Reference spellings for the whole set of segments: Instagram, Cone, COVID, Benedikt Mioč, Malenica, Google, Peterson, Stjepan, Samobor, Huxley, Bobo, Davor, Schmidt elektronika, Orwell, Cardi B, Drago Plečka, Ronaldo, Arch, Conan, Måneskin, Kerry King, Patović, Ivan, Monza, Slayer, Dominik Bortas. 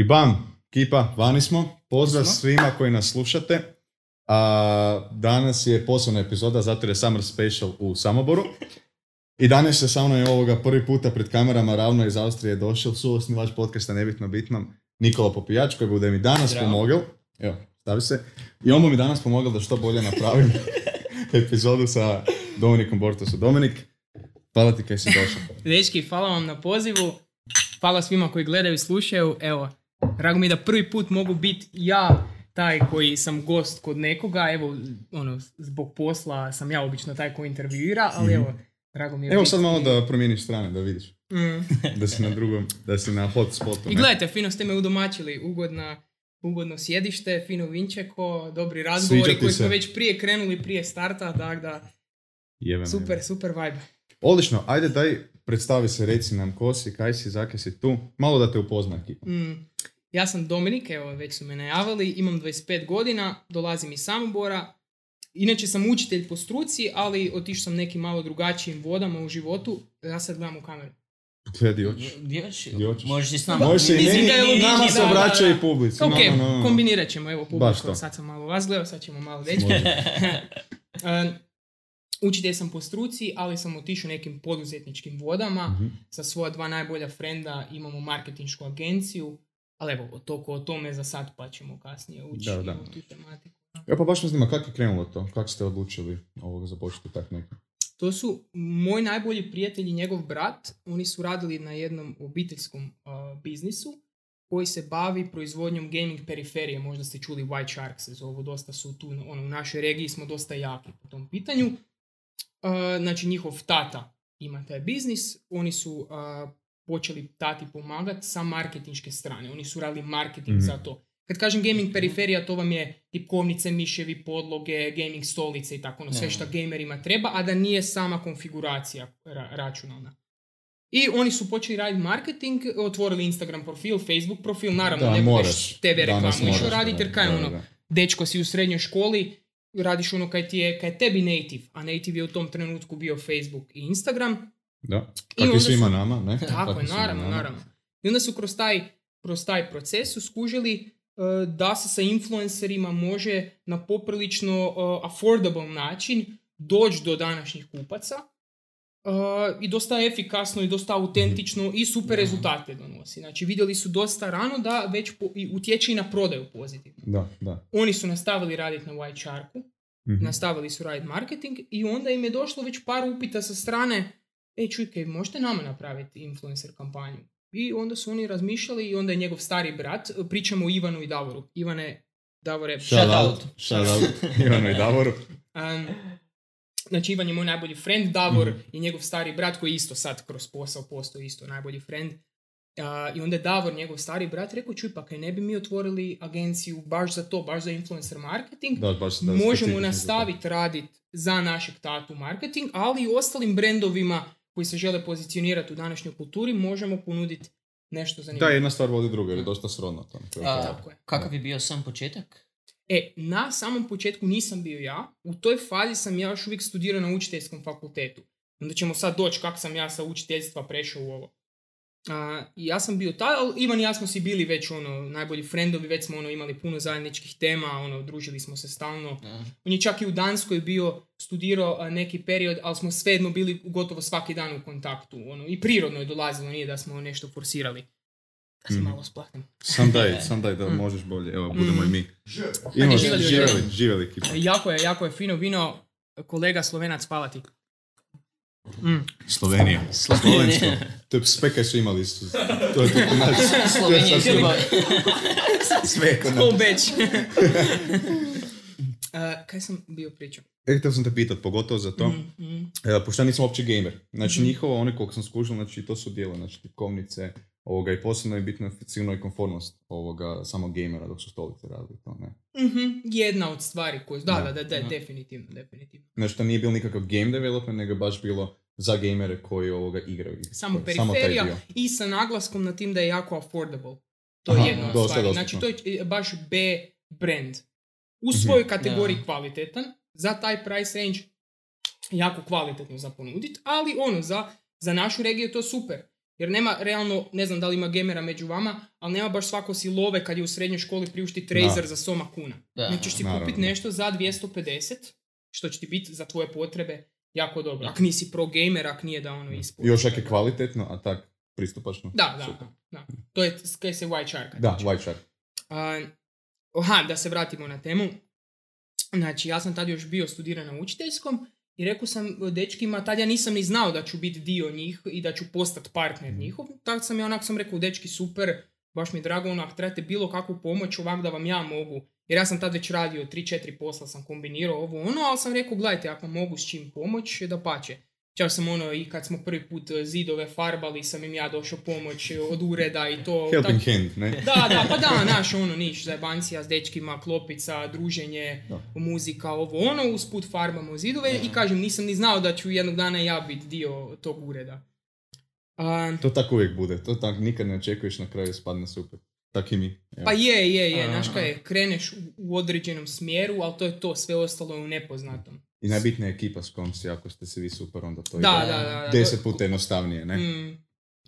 I bam, kipa, vani smo. Pozdrav svima koji nas slušate. Danas je posebna epizoda, zato je Summer Special u Samoboru. I danas se sa mnom je ovoga prvi puta pred kamerama ravno iz Austrije došao suosnivač podcasta Nebitno bitnom Nikola Popijač, koji bude mi danas pomogao. Evo, stavi se. I on mi danas pomogao da što bolje napravim epizodu sa Dominikom Bortasom. Dominik, hvala ti kaj si došao. Dečki, hvala vam na pozivu. Hvala svima koji gledaju i slušaju. Evo, drago mi da prvi put mogu biti ja taj koji sam gost kod nekoga. Evo, ono, zbog posla sam ja obično taj koji intervjuira, ali evo, drago mi je. Evo sad malo da promijeniš strane, da vidiš. Da si na drugom, da si na hot spotu. I gledajte, fino ste me udomačili, ugodno sjedište, fino vinčeko, dobri razgovori koji smo već prije krenuli, prije starta, tako da, super vibe. Odlično, ajde daj, predstavi se, reci nam ko si, kaj si, zake si tu, malo da te upozna ekipa. Ja sam Dominik, evo već su me najavili, imam 25 godina, dolazim iz Samobora, inače sam učitelj po struci, ali otišao sam nekim malo drugačijim vodama u životu, ja sad gledam u kameru. Gledaj oči. Možeš i s nama. Možeš i nama se obraćaju i publici. Ok, kombinirat ćemo, evo publiku, sad sam malo vas gledao, sad ćemo malo dečki. Učitelj sam po struci, ali sam otišao nekim poduzetničkim vodama. Sa svoja dva najbolja frenda imamo marketinšku agenciju. Ali evo, toliko o tome za sad pa ćemo kasnije ući u tu tematiku. Ja pa baš me zanima, kako je krenulo to? Kako ste odlučili ovoga započeti tak neko? To su moj najbolji prijatelj i njegov brat. Oni su radili na jednom obiteljskom biznisu koji se bavi proizvodnjom gaming periferije. Možda ste čuli White Sharks, ovo dosta su tu, ono, u našoj regiji smo dosta jaki po tom pitanju. Znači njihov tata ima taj biznis, oni su počeli tati pomagati sa marketinške strane, oni su radili marketing za to. Kad kažem gaming periferija, to vam je tipkovnice, miševi, podloge, gaming stolice i tako ono, sve što gamerima treba, a da nije sama konfiguracija računalna. I oni su počeli raditi marketing, otvorili Instagram profil, Facebook profil, naravno da, ne budeš TV reklamu išao raditi, jer kaj je ono, dečko si u srednjoj školi, radiš ono kaj je tebi native, a native je u tom trenutku bio Facebook i Instagram. Da, kakvi su ima nama, ne? Tako je, naravno. I onda su kroz taj proces skužili da se sa influencerima može na poprilično affordable način doći do današnjih kupaca i dosta efikasno i dosta autentično i super rezultate donosi. Znači vidjeli su dosta rano da već utječe i na prodaju pozitivno. Da. Oni su nastavili raditi na White Sharku, nastavili su raditi marketing i onda im je došlo već par upita sa strane čujke, možete nama napraviti influencer kampanju? I onda su oni razmišljali i onda je njegov stari brat, pričamo o Ivanu i Davoru. Ivane, Davore, shout out. Ivanu i Davoru. Znači Ivan je moj najbolji friend, Davor je njegov stari brat koji isto sad kroz posao postoji isto najbolji friend. I onda je Davor, njegov stari brat, rekao čuj pa kaj ne bi mi otvorili agenciju baš za to, baš za influencer marketing, da, možemo nastaviti raditi za našeg tatu marketing, ali i ostalim brendovima koji se žele pozicionirati u današnjoj kulturi, možemo ponuditi nešto zanimljivo. Da, jedna stvar vodi druga, jer je dosta srodno tamo. Kakav je bio sam početak? Na samom početku nisam bio ja. U toj fazi sam ja još uvijek studirao na učiteljskom fakultetu. Onda ćemo sad doći kako sam ja sa učiteljstva prešao u ovo. Ja sam bio taj, ali Ivan i ja smo si bili već ono, najbolji friendovi, već smo ono, imali puno zajedničkih tema, ono, družili smo se stalno. On je čak i u Danskoj bio, studirao neki period, ali smo svejedno bili gotovo svaki dan u kontaktu. Ono, i prirodno je dolazilo, nije da smo nešto forsirali. Da se malo splahnem. Sam daj da možeš bolje, evo budemo i mi. Živjeli ekipa. Jako je fino vino, kolega Slovenac, hvala ti. Slovenija. To je spekaj su imali. To je to naš. Slovenija je ljubav. Sve kod nas. Obeć. Kaj sam bio pričao? Htio sam te pitat, pogotovo za to. Pošto ja nisam uopće gamer. Znači njihovo, one koliko sam skužil, znači to su dijela, znači tipkovnice, ovoga, i posebno je bitna sigurno i konformnost ovoga samo gamera dok su stolice radili to, ne? Jedna od stvari koje, da, definitivno. Nešto nije bilo nikakav game development, nego baš bilo za gamere koji ovoga igraju. Samo periferija i sa naglaskom na tim da je jako affordable. To je jedna od stvari. Znači to je baš B brand. U svojoj kategoriji kvalitetan, za taj price range jako kvalitetno za ponuditi, ali ono, za našu regiju je to super. Jer nema, realno, ne znam da li ima gamera među vama, ali nema baš svako si love kad je u srednjoj školi priušti Razer za soma kuna. Da, nećeš ti kupiti nešto za 250, što će ti biti za tvoje potrebe jako dobro. Ako nisi pro gamer, ako nije da ono ispod. Još ako je kvalitetno, a tak pristupačno. Da. To je kaj se White Shark. Da, znači. White Shark. Da se vratimo na temu. Znači, ja sam tad još bio studiran na učiteljskom i rekao sam dečkima, tad ja nisam ni znao da ću biti dio njih i da ću postati partner njihov. Tad sam ja onak sam rekao, dečki, super, baš mi je drago, onak, trebate bilo kakvu pomoć, ovak da vam ja mogu. Jer ja sam tad već radio 3-4 posla, sam kombinirao ovo ono, ali sam rekao, gledajte, ako mogu s čim pomoć, da pače. Čak sam ono, i kad smo prvi put zidove farbali, sam im ja došao pomoć od ureda i to. Helping hand, ne? Da, naš ono, niš, zajebancija s dečkima, klopica, druženje, muzika, ovo ono, usput farbamo zidove i kažem, nisam ni znao da ću jednog dana ja biti dio tog ureda. To tako uvijek bude, to tako nikad ne očekuješ, na kraju spadne super. Tak i mi. Evo. Pa je, znaš kaj je, kreneš u određenom smjeru, ali to je to, sve ostalo je u nepoznatom. I najbitnija je ekipa s kom si, ako ste se vi super, onda to je 10 puta jednostavnije, ne?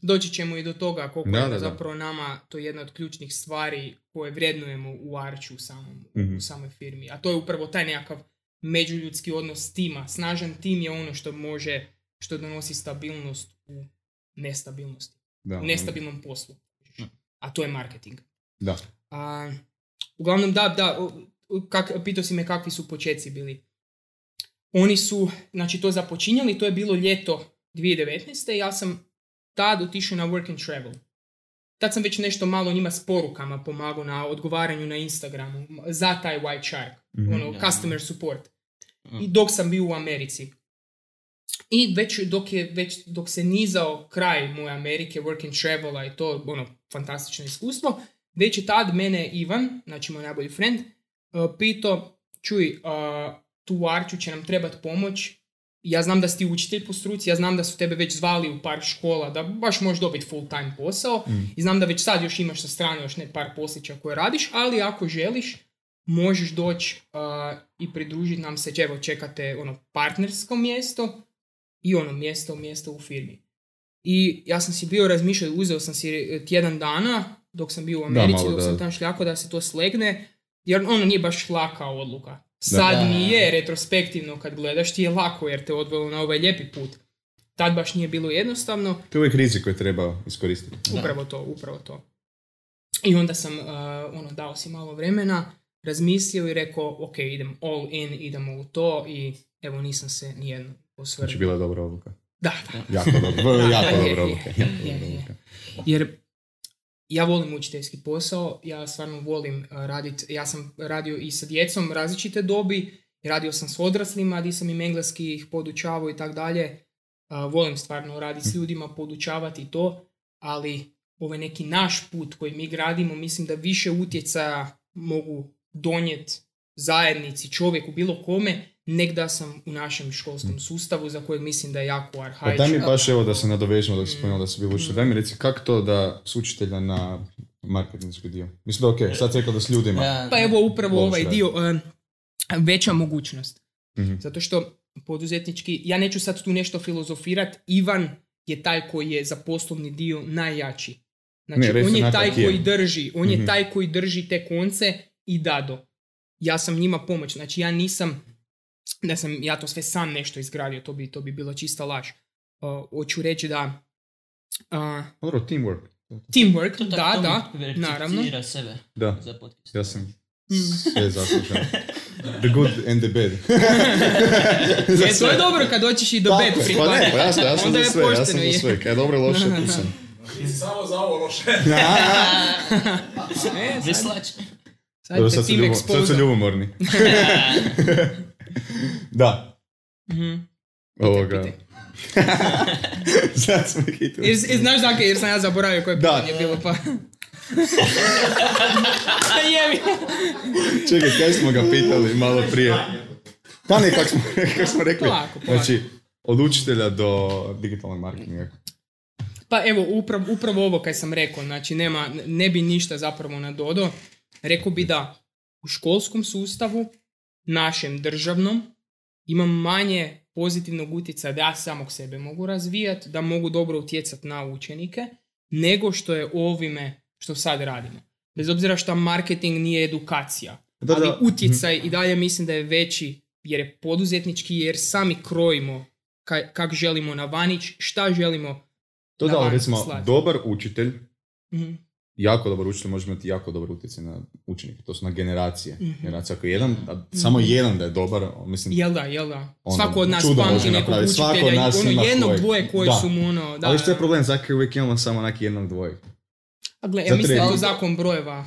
Doći ćemo i do toga koliko je zapravo nama to je jedna od ključnih stvari koje vrednujemo u Arču u samoj firmi. A to je upravo taj nekakav međuljudski odnos tima. Snažan tim je ono što može, što donosi stabilnost u nestabilnosti. Da, u nestabilnom poslu. A to je marketing. Da. Uglavnom, pitao si me kakvi su početci bili. Oni su, znači, to započinjali, to je bilo ljeto 2019. Ja sam tad otišao na work and travel. Tad sam već nešto malo njima s porukama pomagao na odgovaranju na Instagramu za taj White Shark, customer support. I dok sam bio u Americi. I dok se nizao kraj moje Amerike, work and travela i to, ono, fantastično iskustvo, već je tad mene Ivan, znači moj najbolji friend, pitao, čuj, tu Arču će nam trebati pomoć, ja znam da si ti učitelj po struci, ja znam da su tebe već zvali u par škola, da baš možeš dobiti full time posao i znam da već sad još imaš sa strane još ne par poslića koje radiš, ali ako želiš, možeš doći i pridružiti nam se, evo čekate ono partnersko mjesto i ono mjesto u firmi. I ja sam si bio razmišljao, uzeo sam si tjedan dana dok sam bio u Americi, dok sam tam šljako da se to slegne, jer ono nije baš laka odluka. Sad nije, retrospektivno kad gledaš ti je lako jer te odvelo na ovaj lijepi put. Tad baš nije bilo jednostavno. To je uvijek rizik koji treba iskoristiti. Upravo to. I onda sam dao si malo vremena, razmislio i rekao, ok, idem all in, idemo u to i evo nisam se nijedno osvrnuo. Znači bila dobra odluka. Da. Jako dobra odluka. Jer ja volim učiteljski posao, ja stvarno volim raditi, ja sam radio i sa djecom različite dobi, radio sam s odraslima, gdje sam im engleski ih podučavao i tako dalje. Volim stvarno raditi s ljudima, podučavati to, ali ovaj neki naš put koji mi gradimo, mislim da više utjecaja mogu donijeti zajednici, čovjeku, bilo kome, nek da sam u našem školskom sustavu za kojeg mislim da je jako arhaično. Pa daj mi baš evo da se nadovežemo dok se spomenuo da si bilo učitelj. Daj mi reci kako to da s učitelja na marketinšku dio? Mislim da ok, sad rekao da s ljudima. Pa evo upravo ovaj dio, veća mogućnost. Zato što poduzetnički, ja neću sad tu nešto filozofirati, Ivan je taj koji je za poslovni dio najjači. Znači on je taj koji drži, on je taj koji drži te konce i dado. Ja sam njima pomoć, znači ja nisam da sam ja to sve sam nešto izgradio, to bi bilo čista laž. Hoću reći da... Teamwork, da, naravno. Da, ja sam sve zaslužen. The good and the bad. To je dobro kad doćiš i do bad pripadne. Pa ja sam za sve, Kaj je dobro i loše, tu sam. I samo za ovo loše. Veslač. Sad su ljubomorni. Da. Sad smo hitili. Znaš dakle, jer sam ja zaboravio koje pitanje bilo pa... Čekaj, kaj smo ga pitali malo prije? Da ne, kak smo rekli. Znači, od učitelja do digitalnog marketinga. Pa evo, upravo ovo kaj sam rekao. Znači, ne bi ništa zapravo nadodao. Rekao bi da u školskom sustavu, našem državnom, ima manje pozitivnog utjecaja da ja samog sebe mogu razvijati, da mogu dobro utjecati na učenike, nego što je ovime što sad radimo. Bez obzira što marketing nije edukacija, ali utjecaj i dalje mislim da je veći jer je poduzetnički, jer sami krojimo kak želimo na vanić, šta želimo to na vanić slati. Dobar učitelj, jako dobar učitelj može imati jako dobar utjecaj na učenike, to su na generacije. Generacija ako jedan, samo jedan da je dobar, mislim... Jel da. Svako od nas pamti nekog učitelja, ono jednog dvoje koji su mu ono... Da. Ali što je problem, zakaj uvijek imamo samo onak jednog dvoje? A gle, ja mislim da je to zakon brojeva.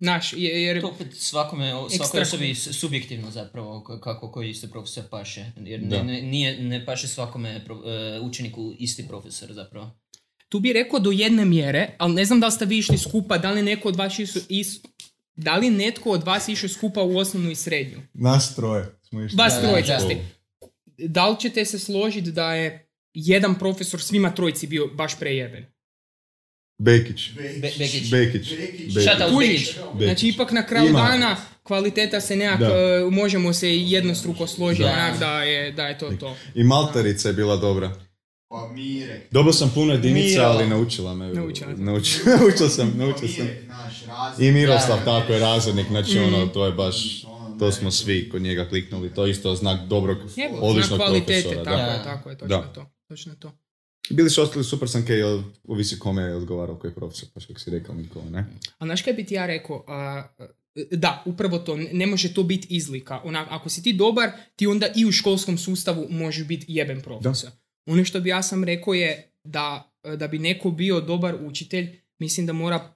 Naš, jer... To opet svakoj osobi subjektivno zapravo kako koji isti profesor paše. Jer ne paše svakome učeniku isti profesor zapravo. Tu bih rekao do jedne mjere, ali ne znam da li ste vi išli skupa, da li netko od vas išao skupa u osnovnu i srednju? Nas troje. Vas troje časti. Da li ćete se složiti da je jedan profesor svima trojici bio baš prejeben? Bekić. Znači ipak na kraju dana kvaliteta se nekak, možemo se jednostruko složiti da je to. I Maltarica je bila dobra. Pa Mire. Dobao sam puno jedinica, ali naučila me. Naučila sam. I Miroslav, tako je razrednik, znači ono, to je baš, to smo svi kod njega kliknuli, to je isto znak dobrog, odličnog profesora. Tako je, točno to. Bili su ostali super sam kaj ovisi kome je odgovarao koji je profesor, paš kako si rekao Nikola, ne? A znaš kaj bi ti ja rekao? Da, upravo to, ne može to biti izlika. Ona, ako si ti dobar, ti onda i u školskom sustavu možeš biti jeben profesor. Da. Ono što bi ja sam rekao je da bi neko bio dobar učitelj, mislim da mora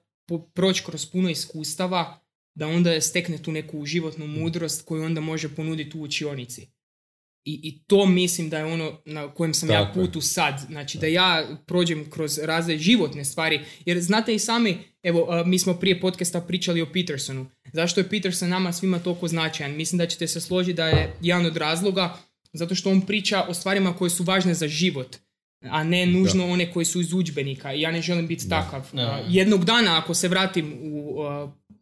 proći kroz puno iskustava, da onda stekne tu neku životnu mudrost koju onda može ponuditi u učionici. I to mislim da je ono na kojem sam ja putu sad. Znači da ja prođem kroz razne životne stvari. Jer znate i sami, evo mi smo prije podcasta pričali o Petersonu. Zašto je Peterson nama svima toliko značajan? Mislim da ćete se složiti da je jedan od razloga zato što on priča o stvarima koje su važne za život, a ne nužno one koje su iz udžbenika. I ja ne želim biti takav. Jednog dana ako se vratim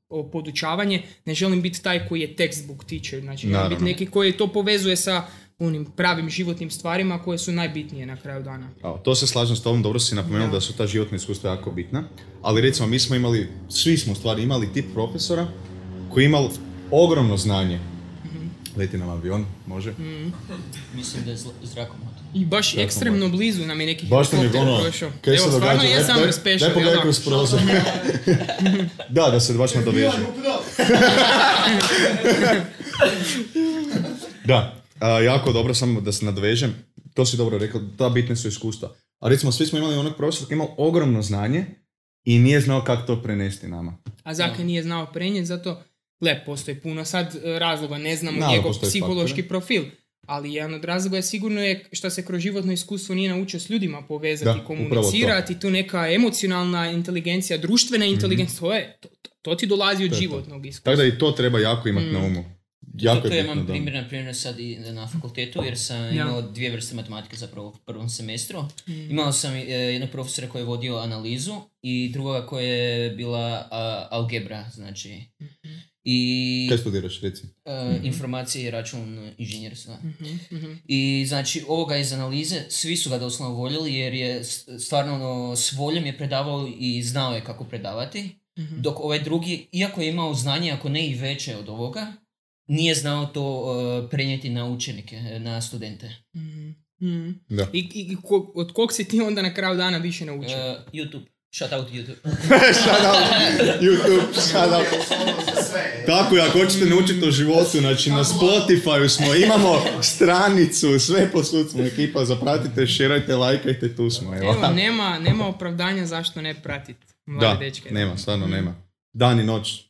u podučavanje, ne želim biti taj koji je textbook teacher. Znači želim biti neki koji to povezuje sa onim pravim životnim stvarima koje su najbitnije na kraju dana. To se slažem s tobom, dobro si napomenuo da su ta životna iskustva jako bitna, ali recimo mi smo imali, svi smo u stvari imali tip profesora koji je imao ogromno znanje. Leti nam avion, može? Mislim da je zrakomot. I baš zrakomot. Ekstremno blizu nam je neki helikopter prošao. Kaj se događa? Evo, sam respešao. Daj pogledaj kroz prozor. Da se baš nadoveže. Jako dobro, samo da se nadovežem. To si dobro rekao, ta bitne su iskustva. A recimo, svi smo imali onog profesora koji je imao ogromno znanje i nije znao kako to prenesti nama. A zakaj nije znao prenijeti? Zato... Lep, postoji puno sad razloga, ne znamo njegov psihološki profil, ali jedan od razloga je sigurno što se kroz životno iskustvo nije naučio s ljudima povezati, komunicirati, tu neka emocionalna inteligencija, društvena inteligencija, to ti dolazi od životnog iskustva. Tako da i to treba jako imati na umu. Jako to imam primjer, naprimjer sad i na fakultetu, jer sam imao dvije vrste matematike zapravo u prvom semestru. Imao sam jednog profesora koji je vodio analizu i drugoga koja je bila algebra, znači... I, kaj studiraš, reci? Informacije i račun inženjerstva. I znači ovoga iz analize, svi su ga doslovno voljeli jer je stvarno ono, s voljom je predavao i znao je kako predavati. Dok ovaj drugi, iako je imao znanje, ako ne i veće od ovoga, nije znao to prenijeti na učenike, na studente. I od kog si ti onda na kraju dana više naučio? YouTube. Shout out YouTube. Tako je, ako hoćete naučiti o životu, znači na Spotify smo, imamo stranicu, sve posud smo ekipa, zapratite, šerajte, lajkajte, tu smo. Evo, nema opravdanja zašto ne pratiti mlade dečke. Nema, stvarno nema. Dan i noć,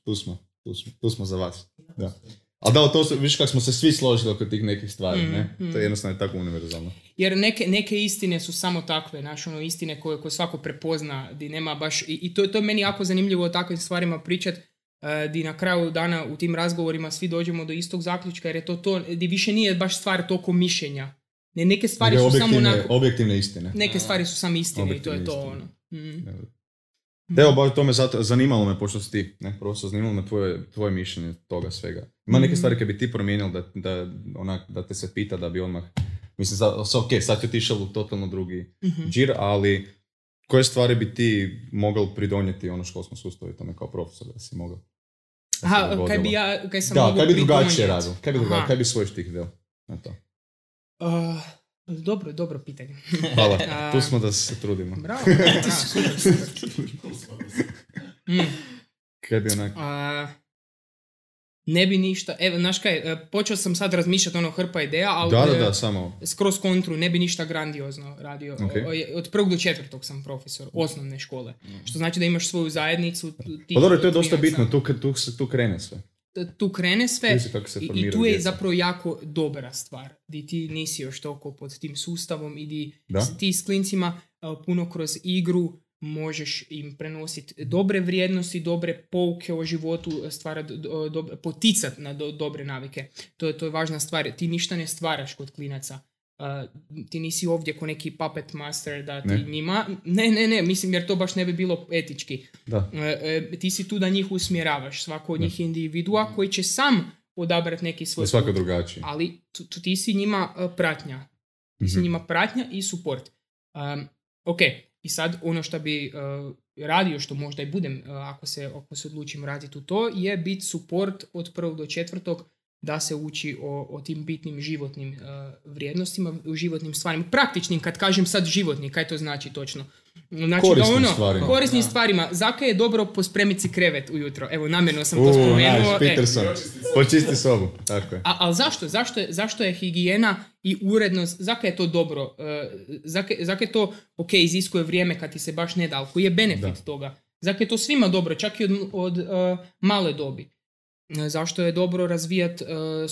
tu smo za vas. Da. A da, to, viš kako smo se svi složili oko tih nekih stvari, ne? To je jednostavno tako univerzalno. Jer neke istine su samo takve, znaš, ono, istine koje svako prepozna, di nema baš... I to je meni jako zanimljivo o takvim stvarima pričat, di na kraju dana u tim razgovorima svi dođemo do istog zaključka, jer je to di više nije baš stvar toliko mišljenja. Neke stvari su samo... Objektivne istine. Neke stvari su samo istine objektivne i to je to, istine. Ono. Evo, to me zanimalo me, pošto si ti, ne, profesor, zanimalo me tvoje mišljenje toga svega. Ima neke stvari koje bi ti promijenilo da te se pita da bi odmah Mislim, sad je otišao u totalno drugi džir, ali koje stvari bi ti mogao pridonijeti ono školskom sustavu i tome kao profesor da si mogao? Aha, kaj bi ja, kaj sam mogao pridonijeti? Da, kaj bi drugačije radio? Kaj bi svoj štih deo na to? Dobro pitanje. Hvala, tu smo da se trudimo. Bravo, Kaj bi onako? Ne bi ništa, evo, znaš kaj, počeo sam sad razmišljati ono hrpa ideja, ali samo skroz kontru, ne bi ništa grandiozno radio. Okay. Od 1. do 4. sam profesor osnovne škole, što znači da imaš svoju zajednicu. Pa dobro, to je dosta bitno, tu krene sve. Tu krene sve i tu je djeca. Zapravo jako dobra stvar, di ti nisi još toliko pod tim sustavom i di ti s klincima puno kroz igru možeš im prenositi dobre vrijednosti, dobre pouke o životu, poticati na dobre navike. To je važna stvar. Ti ništa ne stvaraš kod klinaca. Ti nisi ovdje ko neki puppet master da ti njima... Ne, mislim jer to baš ne bi bilo etički. Ti si tu da njih usmjeravaš. Svako od njih je individua koji će sam odabrati neki svoj put. Ali ti si njima pratnja. Ti si njima pratnja i support. Ok. I sad ono što bi radio, što možda i budem ako se odlučim raditi u to, je biti support od 1. do 4. da se uči o tim bitnim životnim vrijednostima, o životnim stvarima. Praktičnim, kad kažem sad životni, kaj to znači točno? Znači, korisnim stvarima. Zaka je dobro pospremiti si krevet ujutro. Evo, namjerno sam to spomenuo. Nice, Peterson. Počisti sobu. Tako je. Ali zašto? Zašto je higijena i urednost? Zaka je to dobro? Zaka je to, ok, iziskuje vrijeme kad ti se baš ne da, ali koji je benefit toga? Zaka je to svima dobro, čak i od male dobi? Zašto je dobro razvijati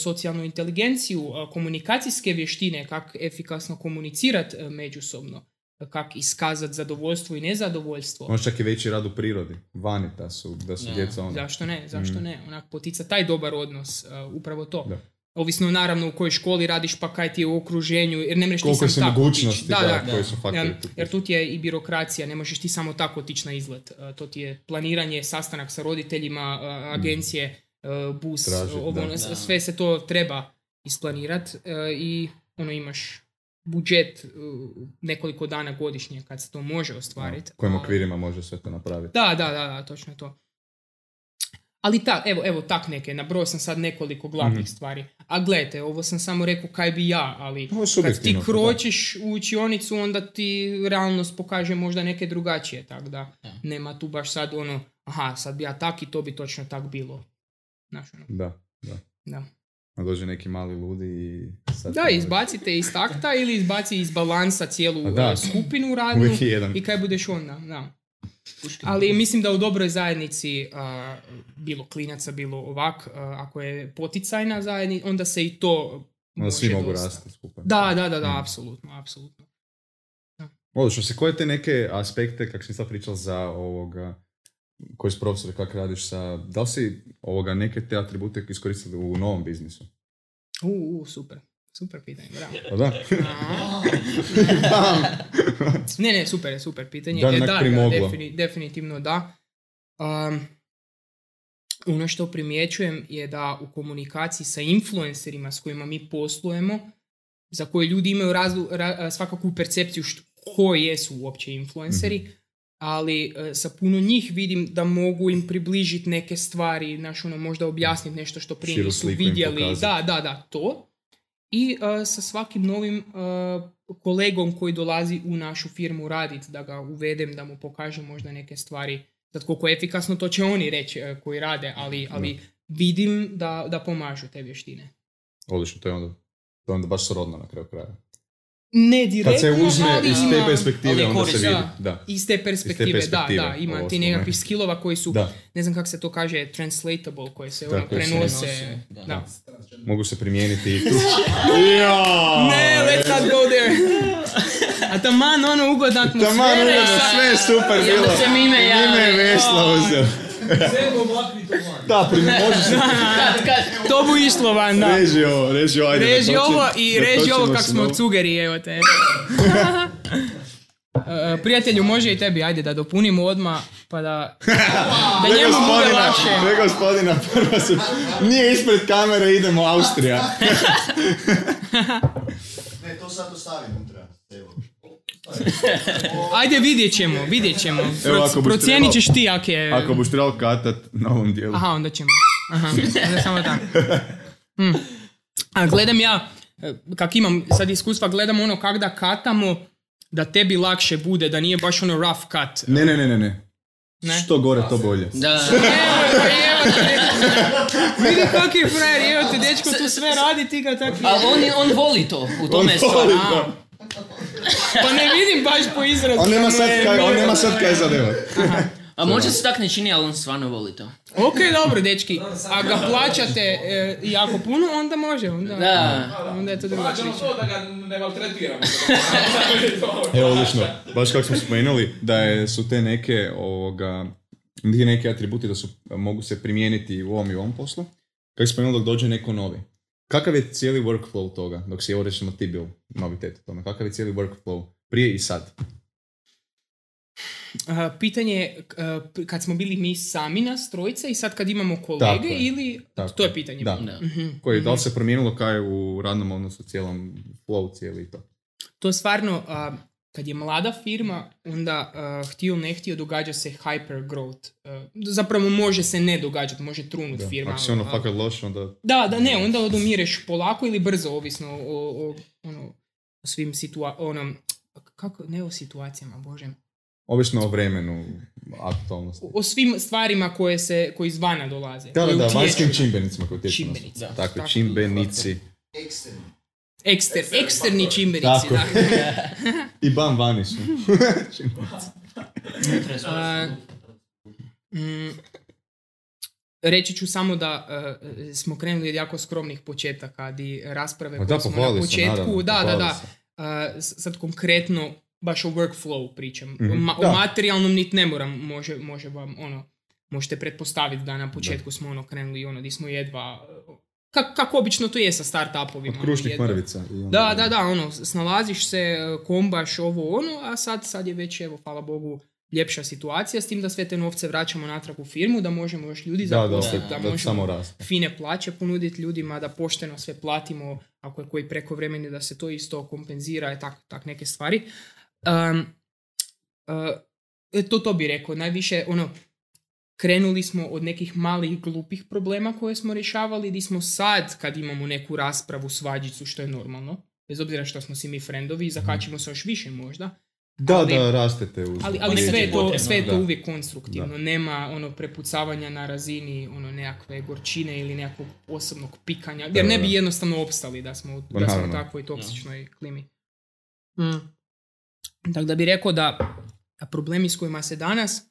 socijalnu inteligenciju, komunikacijske vještine, kako efikasno komunicirati međusobno, kako iskazati zadovoljstvo i nezadovoljstvo. Možda čak i veći rad u prirodi, vani da su djeca ono. Zašto ne? Onak potica taj dobar odnos, upravo to. Da. Ovisno naravno u kojoj školi radiš, pa kaj ti je u okruženju, jer ne mreš ti sam tako mogućnosti koje su faktori. Jer tu ti je i birokracija, ne možeš ti samo tako otići na izlet. To ti je planiranje, sastanak sa roditeljima, agencije, bus, sve se to treba isplanirati i ono imaš budžet nekoliko dana godišnje kad se to može ostvariti. Kojim okvirima može sve to napraviti. Da, točno to. Ali evo tak neke, nabrojao sam sad nekoliko glavnih stvari. A gledajte, ovo sam samo rekao kaj bi ja, ali kad ti kročiš u učionicu, onda ti realnost pokaže možda neke drugačije, tako da nema tu baš sad ono, aha, sad bi ja tak i to bi točno tak bilo. Da. A dođe neki mali ludi i... Da, izbacite iz takta ili izbaci iz balansa cijelu skupinu radnu i kaj budeš onda, da. Ali mislim da u dobroj zajednici, bilo klinaca, bilo ovak, ako je poticajna zajednica, onda se i to može dosta. Svi mogu rasti skupaj. Da, apsolutno. Odlično, se koje te neke aspekte, kako sam sad pričal za ovoga... Koji si profesor, kako radiš sa... Da li si neke te atribute iskoristili u novom biznisu? Super pitanje, bravo. Pa da? Ne, super pitanje. Definitivno da. Ono što primjećujem je da u komunikaciji sa influencerima s kojima mi poslujemo, za koje ljudi imaju svakakvu percepciju ko jesu uopće influenceri, ali sa puno njih vidim da mogu im približiti neke stvari, možda objasniti nešto što prije nisu vidjeli. Da, to. I sa svakim novim kolegom koji dolazi u našu firmu raditi, da ga uvedem, da mu pokažem možda neke stvari. Sad koliko je efikasno, to će oni reći koji rade, ali vidim da pomažu te vještine. Odlično, to je onda baš srodno na kraju kraja. Ne direktno, kad se uzme iz te perspektive, onda se vidi. Iz te perspektive, ima ti nekakvih skillova koji su, ne znam kako se to kaže, translatable, koje se prenose. Da. Mogu se primijeniti i tu. Ne, let's not go there. A taman ono ugodna atmosfera. Sve je super bilo. Onda sam ime vesla uzeo. Da, možeš... kad to bu išlo van, da. Reži ovo kak smo od cugeri, evo te. Prijatelju, može i tebi, ajde da dopunimo odmah, pa da njemu bude lakše. Ve gospodina, prva se... Nije ispred kamere, idemo Austrija. Ne, to sad ostavim unutra. Ajde, vidjet ćemo. Procijenit ćeš ti, ak je... Ako buš trebalo katat na ovom dijelu. Aha, onda ćemo. Aha, onda samo tako. A gledam ja, kak imam sad iskustva, gledam ono kak da katamo, da tebi lakše bude, da nije baš ono rough cut. Ne. Ne? Što gore, to bolje. Da. Vidi kak je frajer, evo te dečko tu sve radi, ti ga tako... Ali on voli to, u tome stvar. Pa ne vidim baš po izrazu. On nema sad kaj zadevati. A možda se tak ne čini, ali on stvarno voli to. Ok, dobro, dečki. A ga plaćate jako puno, onda može. Onda je to druga priča. Plaćamo to da ga ne maltretiramo. Evo, odlično. Baš kako smo spomenuli, da su te neke atributi da mogu se primijeniti u ovom i ovom poslu. Kako smo spomenuli, dok dođe neko novi. Kakav je cijeli workflow toga, dok si evo rečemo ti bil novitet u tome? Kakav je cijeli workflow prije i sad? Pitanje je kad smo bili mi sami nas trojica i sad kad imamo kolege ili... To je pitanje. Da. Mm-hmm. Da li se promijenilo kaj u radnom odnosu, cijelom flow, cijeli to? To stvarno, kad je mlada firma, onda htio ne htio događa se hyper growth. Zapravo može se ne događati, može trunuti firma. Ako si ono fakat loš, onda... Da, ne, onda odumireš polako ili brzo, ovisno o svim situacijama. Kako? Ne o situacijama, bože. Obično o vremenu, aktualnosti. O svim stvarima koje izvana dolaze. Da, vanjskim čimbenicima koje utječu. Tako, čimbenici. Eksterni čimbenici. Tako. I bam, vani su. Reći ću samo da smo krenuli od jako skromnih početaka, di rasprave koje smo na početku. Da. Sad konkretno baš o workflow pričam. O materijalnom niti ne moram. Može vam, možete pretpostaviti da na početku smo krenuli di smo jedva... Kako obično to je sa startupovima. Od krušnih mrvica. Snalaziš se, kombaš a sad je već, hvala Bogu, ljepša situacija, s tim da sve te novce vraćamo natrag u firmu, da možemo još ljudi zaposliti, da možemo fine plaće ponuditi ljudima, da pošteno sve platimo, ako je koji prekovremeni da se to isto kompenzira, tak neke stvari. To bi rekao, najviše krenuli smo od nekih malih glupih problema koje smo rješavali, di smo sad kad imamo neku raspravu, svađicu, što je normalno, bez obzira što smo si mi frendovi, zakačimo se još više možda. Da, rastete uz... Ali sve je to uvijek konstruktivno, nema prepucavanja na razini nekakve gorčine ili nekakvog osobnog pikanja, jer ne bi jednostavno opstali da smo u takvoj toksičnoj klimi. Tako da bih rekao da problemi s kojima se danas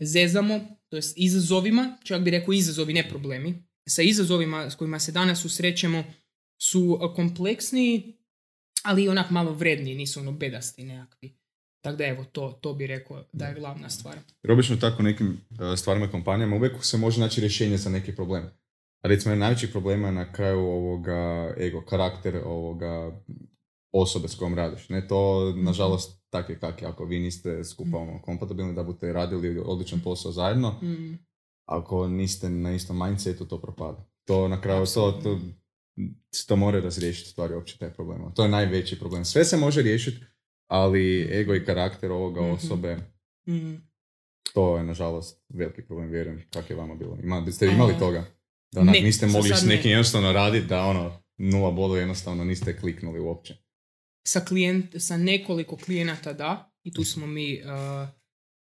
zezamo, to jest izazovima, čak bih rekao izazovi, ne problemi, sa izazovima s kojima se danas susrećemo su kompleksni, ali onak malo vredniji, nisu bedasti nekakvi. Tako da evo, to bih rekao da je glavna stvar. Jer obično tako nekim stvarima i kompanijama uvijek se može naći rješenje za neke probleme. A recimo najvećih problema je na kraju ego, karakter osobe s kojom radiš. Ne, to nažalost tako je kak je. Ako vi niste skupa kompatibilni da budete radili odličan posao zajedno, ako niste na istom mindsetu, to propada. To na kraju to mora razriješiti stvari uopće taj problem. To je najveći problem. Sve se može riješiti, ali ego i karakter osobe, to je nažalost veliki problem, vjerujem, kako je vama bilo. Ste imali toga? Da niste mogli s nekim jednostavno raditi, da 0 bodova jednostavno niste kliknuli uopće. Sa nekoliko klijenata i tu smo mi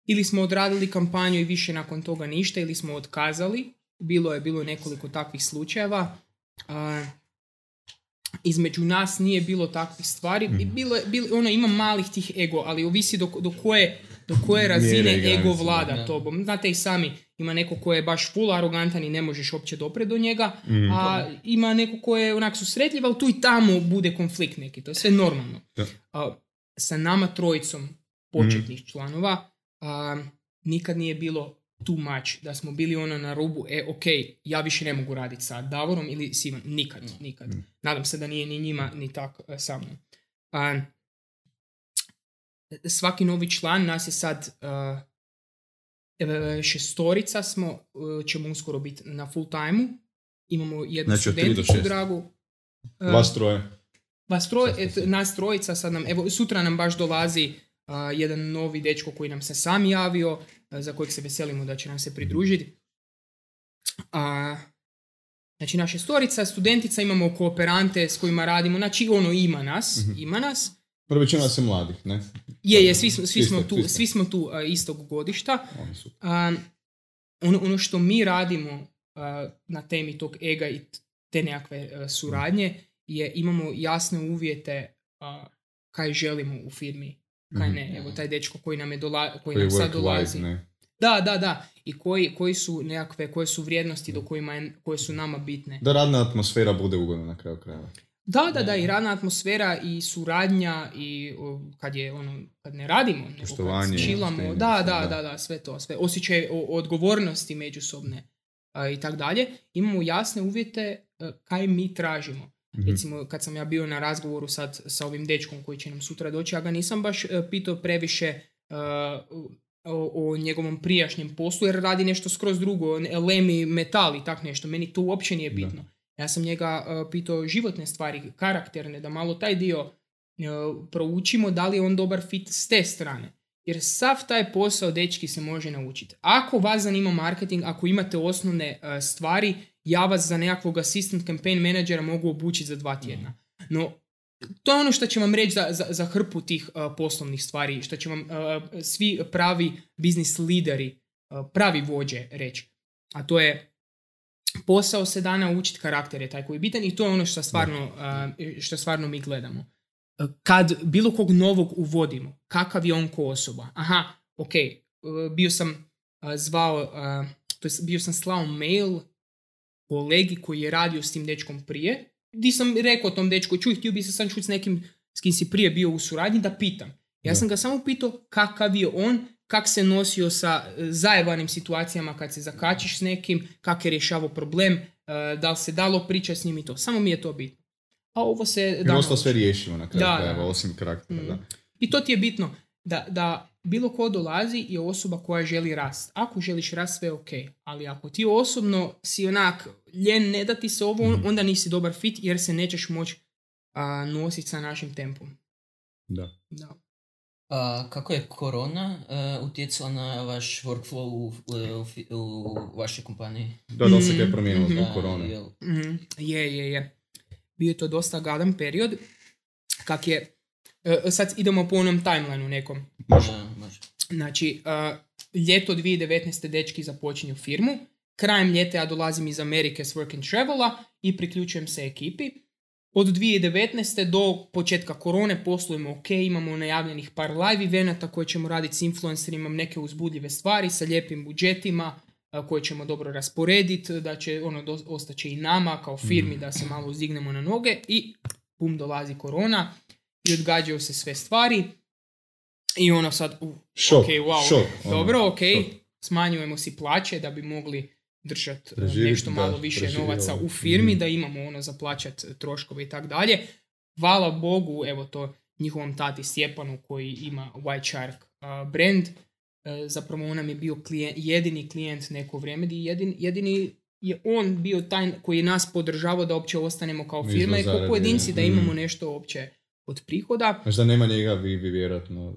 ili smo odradili kampanju i više nakon toga ništa, ili smo otkazali. Bilo je nekoliko takvih slučajeva. Između nas nije bilo takvih stvari. Bilo, ima malih tih ego, ali ovisi do koje razine ego vlada tobom. Znate i sami, ima neko ko je baš full arogantan i ne možeš uopće dopre do njega, a ima neko ko je onak susretljiv, ali tu i tamo bude konflikt neki. To je sve normalno. Sa nama trojicom početnih članova nikad nije bilo too much, da smo bili na rubu, ja više ne mogu raditi sa Davorom ili s Ivan, nikad. Nadam se da nije ni njima, ni tako sa mnom. Svaki novi član, nas je sad 6 smo, ćemo uskoro biti na full time-u, imamo jednu studenticu Dragu. Vas troje. Nas trojica sad nam, evo sutra nam baš dolazi jedan novi dečko koji nam se sam javio, za kojeg se veselimo da će nam se pridružiti. Znači naša storica, studentica, imamo kooperante s kojima radimo, znači ono ima nas, ima nas. Prvičina se mladih, ne? Je, svi smo tu istog godišta. Ono što mi radimo na temi tog ega i te nekakve suradnje je imamo jasne uvjete kaj želimo u firmi, kaj ne. Evo taj dečko koji nam sad dolazi. Life, da. I koje su vrijednosti do koje su nama bitne. Da radna atmosfera bude ugodna na kraju krajeva. Da, i radna atmosfera i suradnja i kad ne radimo, nego kad čilamo, da, sve to, sve osjećaj odgovornosti međusobne i tako dalje, imamo jasne uvjete kaj mi tražimo. Recimo, kad sam ja bio na razgovoru sad sa ovim dečkom koji će nam sutra doći, ja ga nisam baš pitao previše o njegovom prijašnjem poslu, jer radi nešto skroz drugo, lemi metal i tak nešto, meni to uopće nije bitno. Ja sam njega pitao životne stvari, karakterne, da malo taj dio proučimo da li je on dobar fit s te strane. Jer sav taj posao dečki se može naučiti. Ako vas zanima marketing, ako imate osnovne stvari, ja vas za nekakvog assistant campaign managera mogu obučiti za 2 tjedna. No, to je ono što će vam reći za hrpu tih poslovnih stvari, što će vam svi pravi biznis lideri, pravi vođe reći. A to je posao 7 dana učiti, karakter je taj koji je bitan i to je ono što stvarno mi gledamo. Kad bilo kog novog uvodimo, kakav je on ko osoba? Aha, ok, bio sam slao mail kolegi koji je radio s tim dečkom prije, di sam rekao tom dečku, htio bi se sam čuti s nekim s kim si prije bio u suradnji da pitam. Ja sam ga samo pitao kakav je on, kak se nosio sa zajebanim situacijama kad se zakačiš s nekim, kak je rješavao problem, da li se dalo pričati s njim i to. Samo mi je to bitno. A ovo se... I ostalo sve riješimo na kraju krajeva, osim karaktera. Da. I to ti je bitno, da bilo ko dolazi je osoba koja želi rast. Ako želiš rast, sve je ok. Ali ako ti osobno si onak ljen, ne da ti se ovo, onda nisi dobar fit jer se nećeš moći nositi sa našim tempom. Da. Kako je korona utjecala na vaš workflow u vašoj kompaniji? Da li se kaj promijenilo zbog korone? Je. Bio je to dosta gadan period. Kak je... sad idemo po onom timelineu nekom. Može. Znači, ljeto 2019. dečki započinju firmu. Krajem ljeta ja dolazim iz Amerike s work and travela i priključujem se ekipi. Od 2019. do početka korone poslujemo ok, imamo najavljenih par live eventa koje ćemo raditi s influencerima, neke uzbudljive stvari sa lijepim budžetima koje ćemo dobro rasporediti, da će ostaće i nama kao firmi da se malo uzdignemo na noge i bum, dolazi korona i odgađaju se sve stvari i sad smanjujemo si plaće da bi mogli držati nešto malo više novaca u firmi, da imamo za plaćat troškove i tako dalje. Hvala Bogu, evo to njihovom tati Stjepanu koji ima White Shark brand. Zapravo on nam je bio jedini klijent neko vrijeme i jedini je on bio taj koji je nas podržavao da uopće ostanemo kao firma i kao pojedinci da imamo nešto uopće od prihoda. Znači da nema njega vi vjerojatno...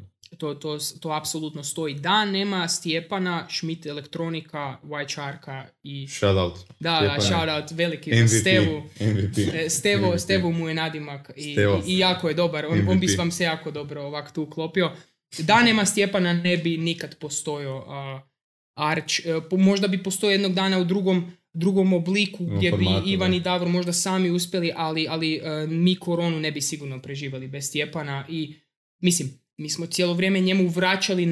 To apsolutno stoji. Da, nema Stjepana, Schmidt elektronika, White Sharka i... Shoutout. Da, shoutout veliki MVP, Stevu. MVP. Stevu mu je nadimak i jako je dobar. On bi vam se jako dobro ovak tu uklopio. Da, nema Stjepana, ne bi nikad postojao Arch. Možda bi postojao jednog dana u drugom obliku gdje bi Ivan i Davor možda sami uspjeli, ali mi koronu ne bi sigurno preživjeli bez Stjepana i mislim... Mi smo cijelo vrijeme njemu vraćali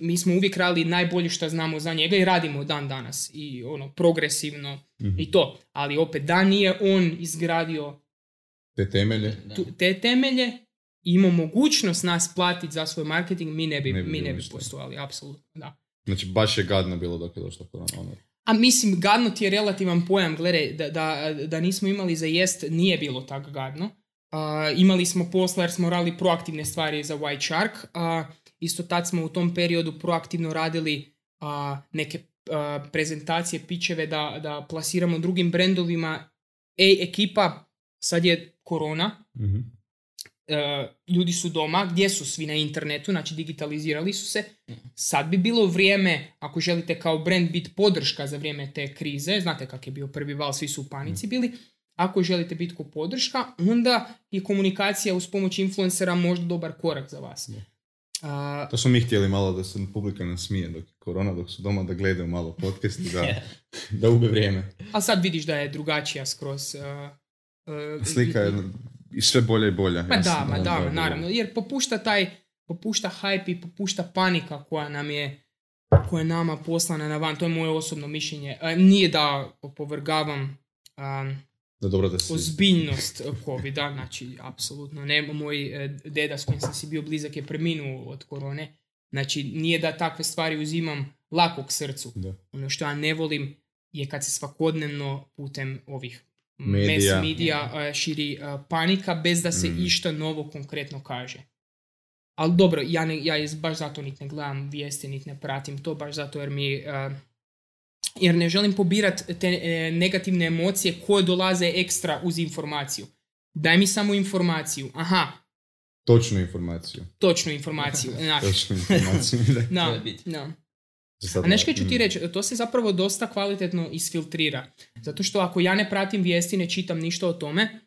mi smo uvijek radili najbolje što znamo za njega i radimo dan danas i progresivno i to. Ali opet da nije on izgradio te temelje i imao mogućnost nas platiti za svoj marketing, mi ne bi postojali, apsolutno, da. Znači baš je gadno bilo dok je došlo korona. A mislim, gadno ti je relativan pojam, gledaj, da nismo imali za jest, nije bilo tako gadno. Imali smo posla jer smo radili proaktivne stvari za White Shark. Isto tad smo u tom periodu proaktivno radili neke prezentacije, pičeve da plasiramo drugim brendovima. Ekipa, sad je korona, ljudi su doma, gdje su svi na internetu, znači digitalizirali su se. Sad bi bilo vrijeme, ako želite kao brand biti podrška za vrijeme te krize, znate kak je bio prvi val, svi su u panici bili, ako želite biti ko podrška, onda je komunikacija uz pomoć influencera možda dobar korak za vas. To smo mi htjeli malo da se publika nasmije dok je korona, dok su doma, da gledaju malo podcast i da ube vrijeme. A sad vidiš da je drugačija skroz. Slika je i sve bolje i bolje. Pa da, ma da, naravno. Jer popušta hype i popušta panika koja je nama poslana na van. To je moje osobno mišljenje. Nije da opovrgavam ozbiljnost COVID-a, znači, apsolutno. Ne, moj deda s kojim sam si bio blizak je preminuo od korone. Znači, nije da takve stvari uzimam lako k srcu. Da. Ono što ja ne volim je kad se svakodnevno putem ovih medija širi panika bez da se išta novo konkretno kaže. Ali dobro, ja baš zato niti ne gledam vijesti, niti ne pratim to, baš zato jer jer ne želim pobirati te negativne emocije koje dolaze ekstra uz informaciju. Daj mi samo informaciju. Aha. Točnu informaciju. Točnu informaciju. Da. A nešto ću ti reći, to se zapravo dosta kvalitetno isfiltrira. Zato što ako ja ne pratim vijesti, ne čitam ništa o tome,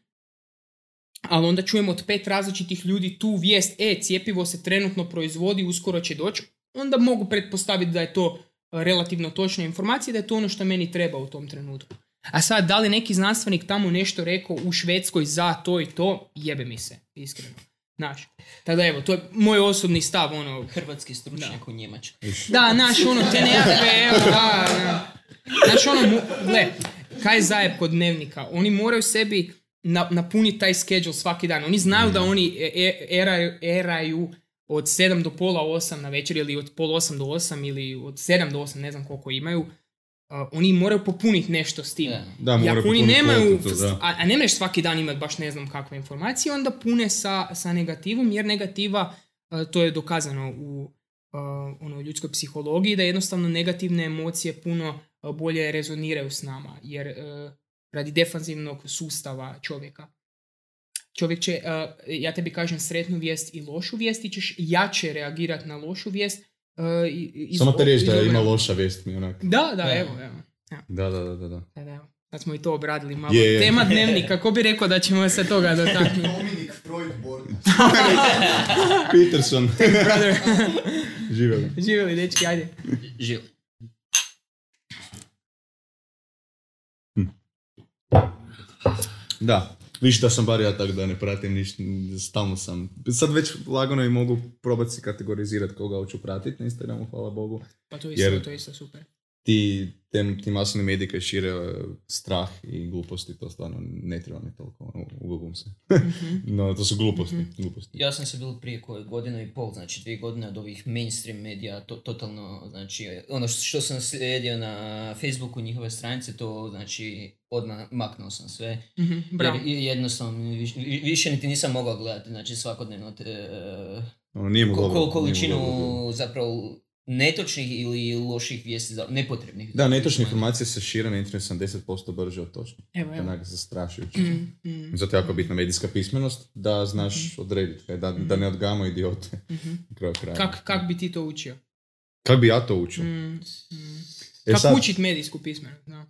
ali onda čujem od 5 različitih ljudi tu vijest, cijepivo se trenutno proizvodi, uskoro će doći, onda mogu pretpostaviti da je to relativno točna informacija, da je to ono što meni treba u tom trenutku. A sad, da li neki znanstvenik tamo nešto rekao u Švedskoj za to i to, jebe mi se, iskreno. Naš. Tada evo, to je moj osobni stav, ono... Hrvatski stručnjak u Njemačkoj. Da, naš, ono, te nekakve, evo, da. Naš, ono, gle, kaj je zajeb kod dnevnika? Oni moraju sebi napuniti taj schedule svaki dan. Oni znaju da oni eraju od 7 do pola 8 na večer, ili od pola 8 do 8, ili od 7 do 8, ne znam koliko imaju. Oni moraju popuniti nešto s tim. Da, moraju popuniti kontentu. A ne možeš svaki dan imati baš ne znam kakve informacije, onda pune sa negativom, jer negativa, to je dokazano u ljudskoj psihologiji, da jednostavno negativne emocije puno bolje rezoniraju s nama, jer radi defanzivnog sustava čovjeka. Čovjek će, ja tebi kažem, sretnu vijest i lošu vijest, ti ćeš jače reagirati na lošu vijest. Samo te reći da ima loša vijest mi onako. Da, evo. Da. Sad smo i to obradili malo. Yeah. Tema dnevnika, kako bi rekao da ćemo se toga dotaknuti? Dominik Bortas. Peterson. Živjeli, dečki, ajde. Živjeli. Da. Viš da sam bar ja tako da ne pratim ništa, stalno sam. Sad već lagano i mogu probati si kategorizirati koga hoću pratiti na Instagramu, hvala Bogu. Pa to isto super. Ti masovni mediji koji šire strah i gluposti, to stvarno ne treba mi toliko, ugubim se. Mm-hmm. No, to su gluposti. Ja sam se bil prije godinu i pol, znači 2 godine od ovih mainstream medija, totalno, znači, ono što sam slijedio na Facebooku, njihove stranice, to znači odmah maknuo sam sve. Mm-hmm. Jer jednostavno, više niti nisam mogao gledati, znači svakodnevno količinu zapravo netočnih ili loših vijesti, nepotrebnih. Da, netočne informacije se šire na internetu 70% brže od točno. Evo. Onak zastrašujuće. Zato je jako bitna medijska pismenost, da znaš odrediti, da ne odgajamo idiote. Kak bi ti to učio? Kak bi ja to učio? Kako učiti medijsku pismenost? Da.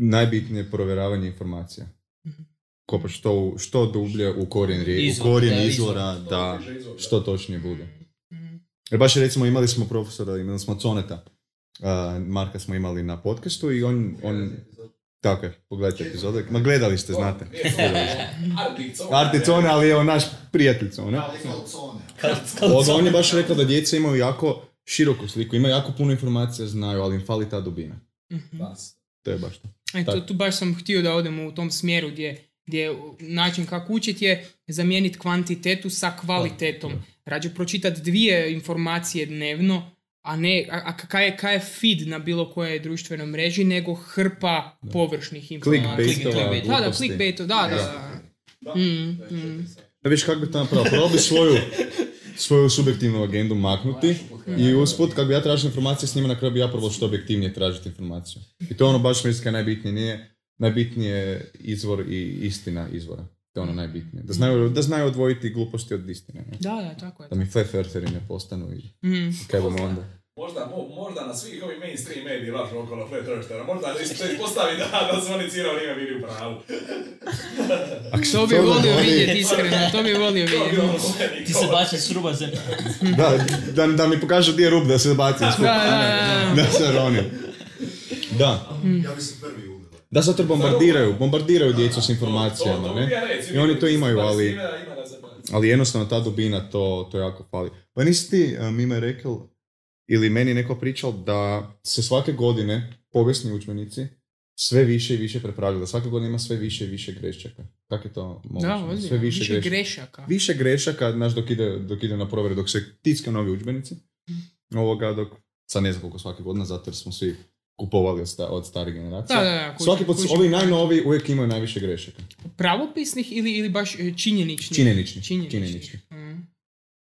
Najbitnije je provjeravanje informacija. Kopaš što dublje u korijen izvora, da što točnije bude. Jer baš recimo imali smo profesora, imali smo Coneta, Marka smo imali na podcastu i on tako je, pogledajte epizode, ma gledali ste, znate. Articone, ali je on naš prijatelj Cone. On je baš rekao da djeca imaju jako široku sliku, imaju jako puno informacija, znaju, ali im fali ta dubina. To je baš to. Tu baš sam htio da odemo u tom smjeru gdje način kako učiti je zamijeniti kvantitetu sa kvalitetom. Rađe pročitati 2 informacije dnevno, a kaj je feed na bilo koje društvenoj mreži, nego hrpa površnih informacija. Clickbaitova. Da, clickbaitova, da. Ne viš kako bi to napravio, probao bi svoju subjektivnu agendu maknuti i usput, kako bi ja tražio informacije s njima, na kraju bi ja probao što objektivnije tražiti informaciju. I to ono baš mislim kaj najbitnije izvor i istina izvora. To je ono najbitnije. Da znaju odvojiti gluposti od istine. Ne? Da, tako je. Da mi flat-eartheri ne postanu i kaj bomo onda. Možda na svih ovih mainstream mediji lažu okolo flat-earthera. Možda se postavi da su oni cijelo vrijeme bili u pravu. To bi volio vidjeti, iskreno. To bi volio vidjeti. Ti se bače s ruba zemlje. Da mi pokažu gdje je rub, da se baci s ruba. Da se ronim. Da. Ja bi se prvi uvijek. Da, zato bombardiraju djecu s informacijama, to, ne? I oni to imaju, ali jednostavno ta dubina, to jako fali. Pa nisi ti, Mime, rekel, ili meni neko pričao da se svake godine povijesni učbenici sve više i više prepravljaju, da svake godine ima sve više i više grešaka. Kako je to moguće? Da, sve više grešaka. Više grešaka, znaš, dok ide na provjeru, dok se ticka novi učbenici. Sad ne znam koliko svake godine, zato jer smo svi kupovali od starih generacija. Svaki put ovi najnoviji uvijek imaju najviše grešaka. Pravopisnih ili baš činjeničnih? Činjeničnih.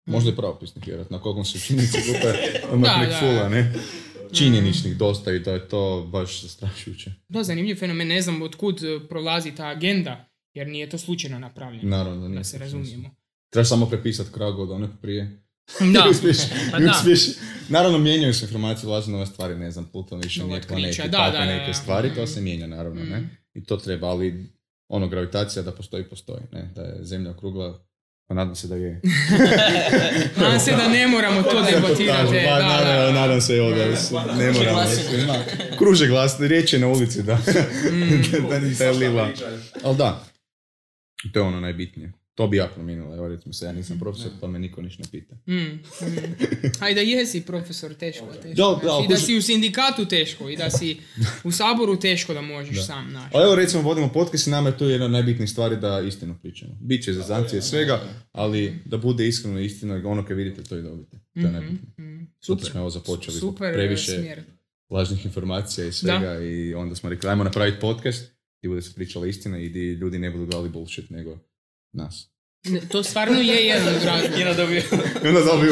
Možda je pravopisnih, vjerojatno. Na koliko se činjenice glupe, omaknik fula, ne? Činjeničnih dosta i da je to baš zastrašujuće. Da, zanimljiv fenomen. Ne znam otkud prolazi ta agenda, jer nije to slučajno napravljeno. Naravno, da se razumijemo. Trebaš samo prepisati kragu od one prije. Da, uspješ. Naravno, mijenjaju se informacije, ulaze nove stvari, ne znam, Pluton više nije planeta, tako neke stvari, to se mijenja, naravno, ne? I to treba, ali ono, gravitacija da postoji, ne? Da je zemlja okrugla, pa nadam se da je. Nadam se da ne moramo to debatirati. Nadam se, da ne moramo. Kruže glasno, riječ je na ulici, da. Da niste lila. Ali da, to je ono najbitnije. To bi ja promijenila, evo recimo se, ja nisam profesor, pa me niko niš ne pita. A i da jesi profesor, teško. I da si u sindikatu teško, i da si u saboru teško da možeš sam naći. Evo recimo vodimo podcast i nama je to jedna od najbitnijih stvari da istinu pričamo. Biće zazancije svega, ali da bude iskreno istina, ono kad vidite to i dobite. To je najbitnije. Super smo ovo započeli, previše lažnih informacija i svega i onda smo rekli, ajmo napraviti podcast i bude se pričala istina i ljudi ne budu gledali bullshit nego nas. To stvarno je jedan od razloga. I onda dobiju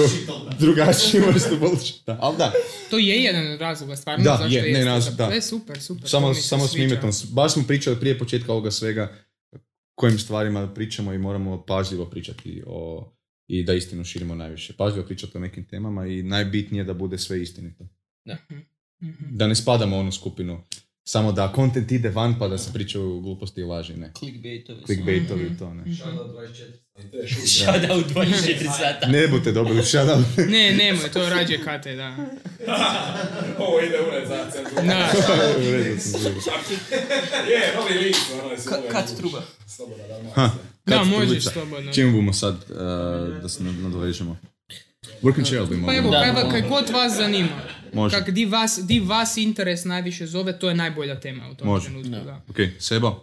drugačiju vrstu bullshita. Ali da. To je jedan od razloga, stvarno. Da, je, ne razlog, da. To je super. Samo s Mimetom. Baš smo pričali prije početka ovoga svega kojim stvarima pričamo i moramo pažljivo pričati i da istinu širimo najviše. Pažljivo pričati o nekim temama i najbitnije da bude sve istinito. Da. Da ne spadamo u onu skupinu. Samo da kontent ide van pa da se pričaju gluposti i laži, ne? Clickbaitovi to, ne? Shoutout 24. Shoutout 24 sata. Ne budete dobili shoutout. Ne, nemoj, to rađe kate, da. Ovo ide ured za centrum. Da. Je, novi list. Kat truba. Slobodna Dalmacija. Da, možeš slobodno. Čim bomo sad da se nadovežemo? Working Chair bi mogli. Pa evo, kaj god vas zanima. Kak di vas interes najviše zove, to je najbolja tema u tom trenutku. No. Ok, Seba.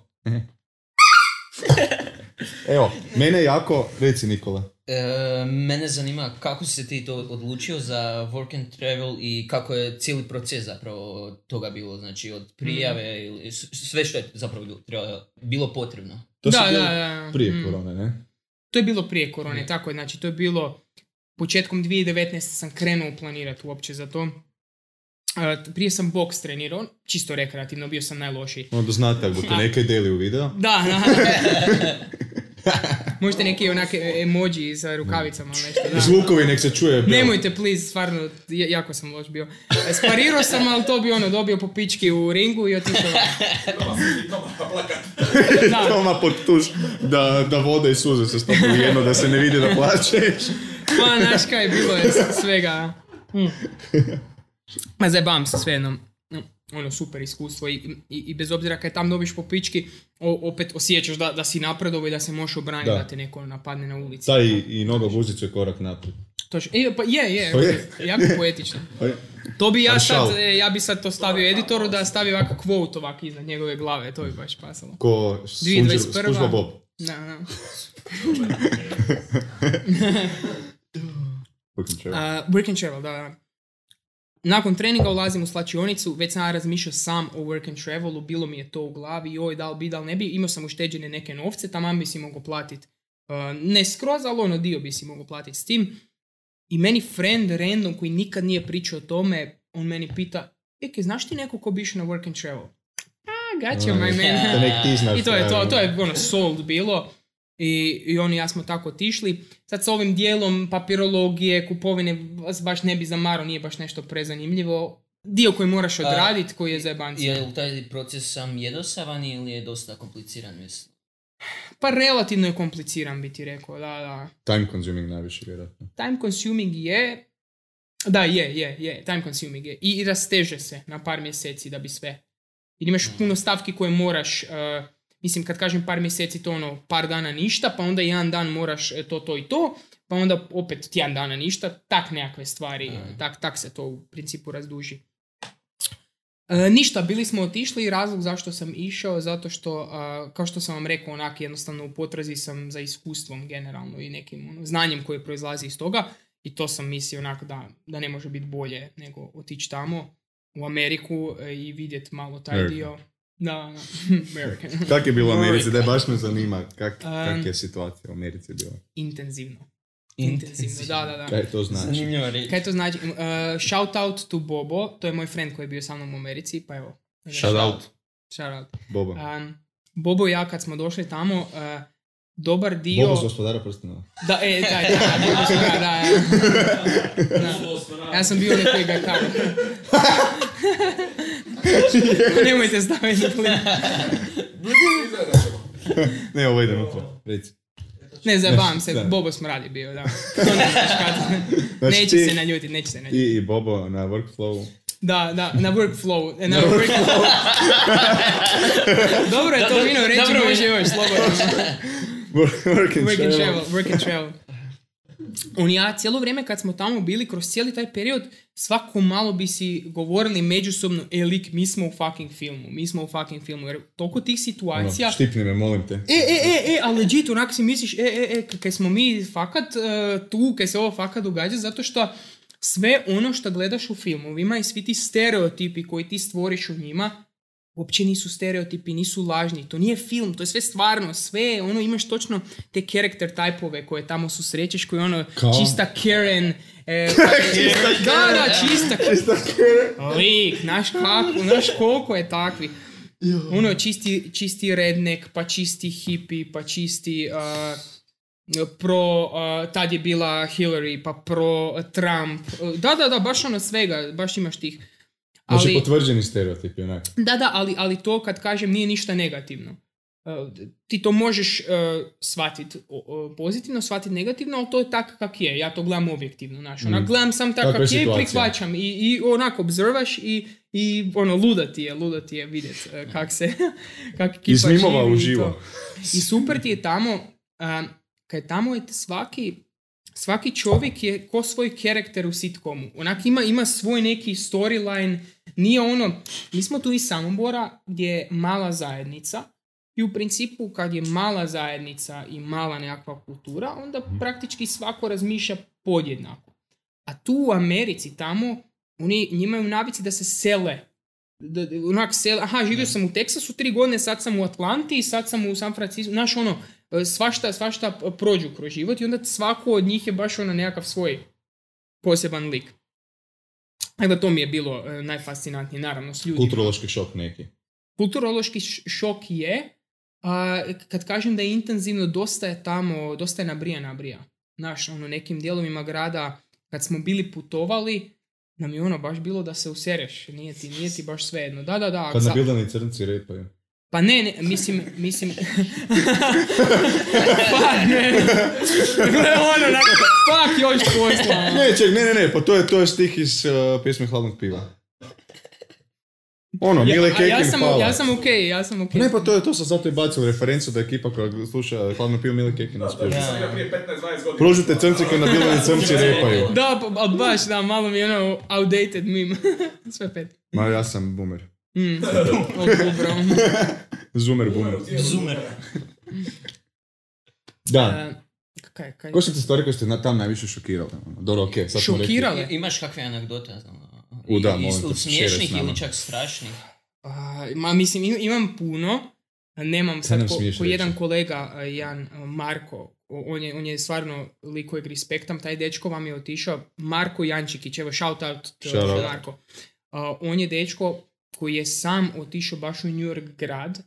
Evo, mene jako, reci Nikola. Mene zanima kako si se ti to odlučio za work and travel i kako je cijeli proces zapravo toga bilo, znači od prijave ili sve što je zapravo bilo potrebno. To se bilo prije korone, ne? To je bilo prije korone, tako je, znači to je bilo početkom 2019. sam krenuo planirati uopće za to. Prije sam boks trenirao, čisto rekreativno, bio sam najlošiji. Onda znate, ako ti neke deli u video. Možete neke onake emoji sa rukavicama. Zvukovi nek se čuje. Nemojte, please, stvarno, jako sam loš bio. Sparirao sam, ali to bi ono, dobio po pički u ringu i otišao. Toma pod tuš da voda i suze se stopu jedno, da se ne vidi da plačeš. Pa, znaš kaj, bilo je svega. Zajebam se sve jednom. Ono, super iskustvo i bez obzira kad tam dobiš po pički, opet osjećaš da si napredovo i da se možeš obraniti da te neko napadne na ulici. Taj i noga u uzicu je korak naprijed. Točno, pa je, jako poetično. To bi ja bi sad to stavio editoru da stavi ovakav quote ovak iznad njegove glave, to bi baš pasalo. Ko služba Bob. Da. Work and travel, da. Nakon treninga ulazim u slačionicu, već sam razmišljao sam o work and travelu, bilo mi je to u glavi, joj, da li bi, da li ne bi, imao sam ušteđene neke novce, taman bi si mogao platiti, ne skroz, ali ono dio bi si mogao platiti s tim. I meni friend random koji nikad nije pričao o tome, on meni pita, znaš ti neko ko bi išao na work and travel? Gačio, my man. I to je ono sold bilo. I on i ja smo tako otišli. Sad s ovim dijelom papirologije, kupovine, baš ne bi zamarao, nije baš nešto prezanimljivo. Dio koji moraš odraditi, koji je zajebancija. Je li taj proces sam jednostavan ili je dosta kompliciran, mislim? Pa relativno je kompliciran, bi ti rekao, da. Time consuming najviše, vjerojatno. Time consuming je... Da, je, time consuming je. I rasteže se na par mjeseci da bi sve. Jer imaš puno stavki koje moraš... Mislim, kad kažem par mjeseci, to ono, par dana ništa, pa onda jedan dan moraš to, pa onda opet tjedan dana ništa, tak nekakve stvari, tak se to u principu razduži. Ništa, bili smo otišli i razlog zašto sam išao, zato što, kao što sam vam rekao, onak jednostavno u potrazi sam za iskustvom generalno i nekim znanjem koje proizlazi iz toga i to sam mislio onak da ne može biti bolje nego otići tamo u Ameriku i vidjeti malo taj dio. Da, American. Kako je bilo u Americi? Da, baš me zanima kak je situacija u Americi bila. Intenzivno, da. Kaj to znači? Zanimljiva reč. Kaj to znači? Shout out to Bobo, to je moj friend koji je bio sa mnom u Americi, pa evo. Shout out. Bobo. Bobo i ja kad smo došli tamo, dobar dio... Bobo s Gospodara prstenova. Da. Ja sam bio nekoj ga kao... Nemojte staviti na plin. Ne, ovo idemo to. Ne, zabavam se, Bobo smradi bio, da. To ne znaš kada. Neće se naljutiti. Ti i Bobo na workflowu. Da, na workflowu. Dobro je to vino reći, može još, slobodno. Work and travel. On ja cijelo vrijeme kad smo tamo bili, kroz cijeli taj period, svako malo bi si govorili međusobno, lik, mi smo u fucking filmu, jer toliko tih situacija... No, štipni me, molim te. Ali legit, onak si misliš, kaj smo mi fakat tu, kaj se ovo fakat događa, zato što sve ono što gledaš u filmovima i svi ti stereotipi koji ti stvoriš u njima, uopće nisu stereotipi, nisu lažni, to nije film, to je sve stvarno, sve, ono, imaš točno te character type-ove koje tamo susrećeš, koji ono, kao? Čista Karen, čista Karen, lik, znaš koliko je takvi, ono, čisti redneck, pa čisti hippie, pa čisti... tad je bila Hillary, pa pro Trump, da, baš ono svega, baš imaš tih. Znači potvrđeni stereotipi, onak. Da, ali to kad kažem nije ništa negativno. Ti to možeš shvatiti pozitivno, shvatiti negativno, ali to je tak kak je. Ja to gledam objektivno, znaš. Gledam sam tak kak je i prihvaćam. I onako obzervaš i ono, luda ti je vidjeti kak kipa živi. Iz mimova uživo. I super ti je tamo, kad tamo je svaki čovjek je ko svoj karakter u sitcomu. Onak ima svoj neki storyline. Nije ono... Mi smo tu iz Samobora gdje je mala zajednica i u principu kad je mala zajednica i mala nekakva kultura, onda praktički svako razmišlja podjednako. A tu u Americi tamo, oni imaju navici da se sele. Onak sele. Aha, živio sam u Teksasu 3 godine, sad sam u Atlanti, sad sam u San Francisco. Znaš ono... Svašta prođu kroz život i onda svako od njih je baš ono nekakav svoj poseban lik. Tako da to mi je bilo najfascinantnije, naravno, s ljudima. Kulturološki šok neki. Kulturološki šok je, kad kažem da je intenzivno, dosta je tamo, dosta je nabrija. Znaš, ono, nekim dijelovima grada, kad smo bili putovali, nam je ono baš bilo da se usereš, nije ti baš svejedno. Da. Kad nabildani crnci repaju. Pa ne, mislim... Fuck, ne. Ono, na... Fuck, još posla. Ne, pa to je stih iz pjesme Hladnog piva. Ono, Mile Kekin, Ja sam okej. Ne, pa to sam zato i bacili referencu da ekipa koja sluša Hladno pivo Mile Kekin uspješno. Da, prije 15-20 godina. Pružite crnci koji nabildani crnci repaju. Da, pa baš, da, malo mi je ono outdated meme. Sve pet. Ma, ja sam boomer. Zoomer. Da. Koje su te stvari koje ste tam najviše šokirali? Dobro, okej, sad smo rekli. Šokirali? Imaš kakve anegdote, ja znam. Da, molim te. Od smiješnih ili čak strašnih? Ma, mislim, imam puno. Nemam sad ko jedan kolega, Jan Marko. On je stvarno lik kojeg respektam. Taj dečko vam je otišao. Marko Jančikić, evo, shout out Marko. On je dečko koji je sam otišao baš u New York grad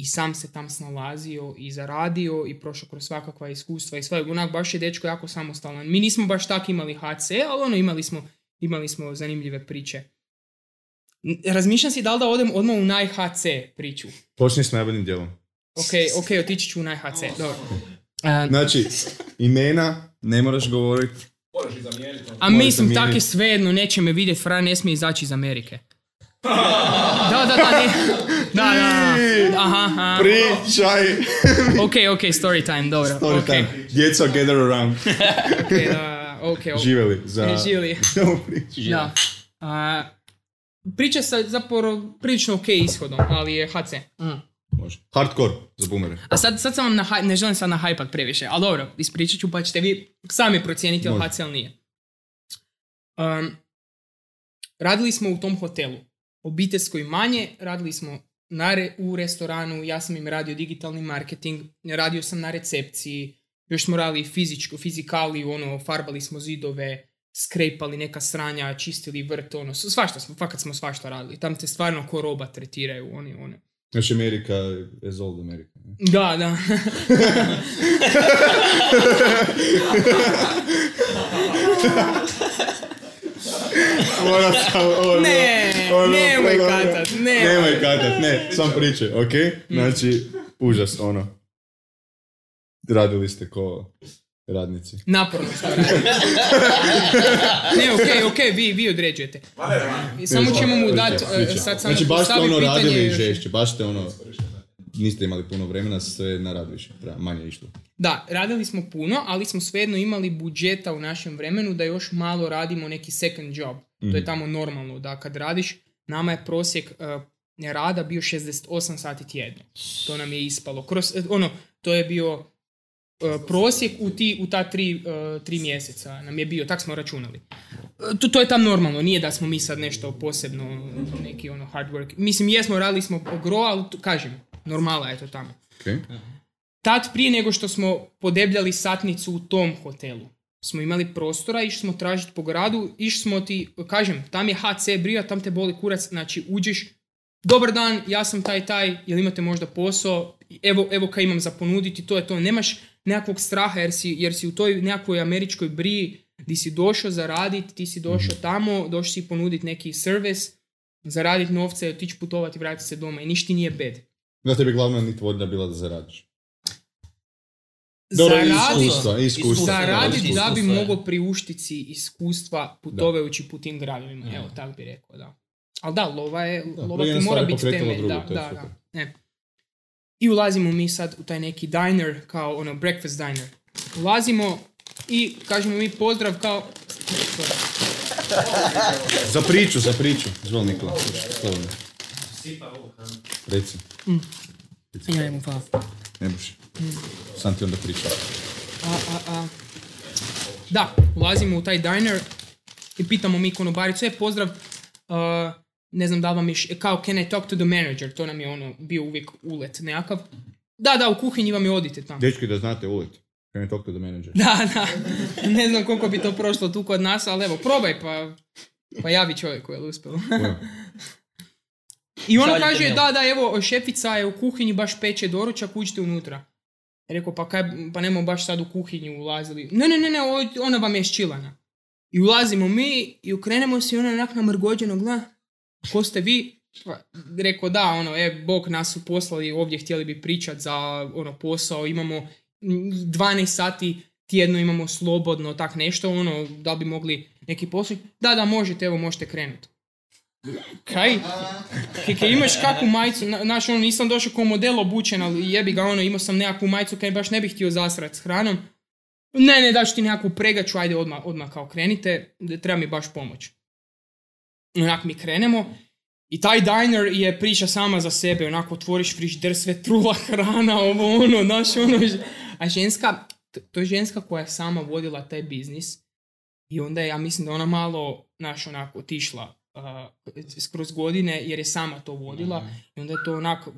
i sam se tam snalazio i zaradio i prošao kroz svakakva iskustva i svega. Onak, baš je dečko jako samostalan. Mi nismo baš tak imali HC, ali ono, imali smo zanimljive priče. Razmišljam si da li da odem odmah u naj-HC priču. Počni s najboljim dijelom. Ok, otići ću u naj-HC. Dobro. Znači, imena ne moraš govoriti. Moraš iz Amerike. A mislim, tako je svejedno, neće me vidjeti, frajer ne smije izaći iz Amerike. Da. Aha. Pričaj. Ok, story time, dobro. Story time. Djeca gather around. Okay. Živeli za... Živeli. Da. Priča sa zapravo prilično ok ishodom, ali je HC. Može. Hardcore za boomere. A sad sam vam ne želim sad na hajpat previše, ali dobro, ispričat ću pa ćete vi sami procijeniti ili HC ili nije. Radili smo u tom hotelu. Obiteljskoj manje, radili smo u restoranu, ja sam im radio digitalni marketing, radio sam na recepciji, još smo radili fizikaliju, ono, farbali smo zidove, skrejpali neka sranja, čistili vrt, ono, svašta smo, fakat smo svašta radili. Tam te stvarno ko roba tretiraju, one. Znači Amerika is old America. Da. Nemoj katat, sam priče, ok? Znači, užas, ono. Radili ste ko radnici. Naporno ste radili. Ne, ok, vi određujete. Samo ćemo mu dati, sad sam postaviti pitanje. Znači, baš ste ono radili žešće, baš ste ono, niste imali puno vremena, sve naradili više, manje išlo. Da, radili smo puno, ali smo svejedno imali budžeta u našem vremenu da još malo radimo neki second job. To je tamo normalno, da kad radiš, nama je prosjek rada bio 68 sati tjedno. To nam je ispalo. To je bio prosjek u ta tri mjeseca nam je bio, tak smo računali. To je tam normalno, nije da smo mi sad nešto posebno, neki ono hard work. Mislim, radili smo gro, ali kažem, normala je to tamo. Okay. Tad prije nego što smo podebljali satnicu u tom hotelu, smo imali prostora, išli smo tražiti po gradu, išli smo ti, kažem, tam je HC brija, tam te boli kurac, znači uđeš, dobar dan, ja sam taj, jel imate možda posao, evo kaj imam za ponuditi, to je to, nemaš nekakvog straha jer si u toj nekakvoj američkoj briji gdje si došao zaraditi, ti si došao tamo, došao si ponuditi neki servis, zaraditi novce, otići putovati, vratiti se doma i ništa nije bed. Da tebi glavna nit volja bila da zaradiš. Zaradi da bi mogao priuštiti si iskustva putovajući po tim gradovima. Evo, tako bi rekao, da. Ali da, lova ti mora biti temelj. Da. I ulazimo mi sad u taj neki diner, kao ono, breakfast diner. Ulazimo i kažemo mi pozdrav kao... Za priču. Zvoli Nikola. Sipa ovo, kam? Reci. Ja nemu hvala. Ne buši. Sam ti onda pričao. Da, ulazimo u taj diner i pitamo mi konobaricu, pozdrav, ne znam da li vam je, kao can I talk to the manager, to nam je ono, bio uvijek ulet nekakav. Da, u kuhinji vam je odite tamo. Dečki da znate ulet, can I talk to the manager. Da, ne znam koliko bi to prošlo tu kod nas, ali evo, probaj pa javi čovjeku, jel uspjelo. I ona kaže, evo, šefica je u kuhinji, baš peče doručak, uđite unutra. Rekao, pa nemo baš sad u kuhinju ulazili. Ne, ona vam je ščilana. I ulazimo mi i okrenemo se i ona onak namrgođeno gleda. Ko ste vi? Rekao, Bog nas su poslali, ovdje htjeli bi pričat za ono posao, imamo 12 sati tjedno, imamo slobodno, tak nešto, ono, da bi mogli neki posao. Da, možete, evo, možete krenuti. Kaj imaš kakvu majicu, znaš ono, nisam došao kao model obučen, ali jebi ga ono, imao sam nekakvu majicu kaj baš ne bih htio zasrat s hranom. Ne, daš ti nekakvu pregaču, ajde odmah kao krenite, treba mi baš pomoć. Onak mi krenemo i taj diner je priča sama za sebe, onako otvoriš frižider, sve truva hrana, ovo ono, znaš ono. A ženska, to je ženska koja je sama vodila taj biznis i onda ja mislim da ona malo, znaš onako, otišla skroz godine jer je sama to vodila i onda je to onako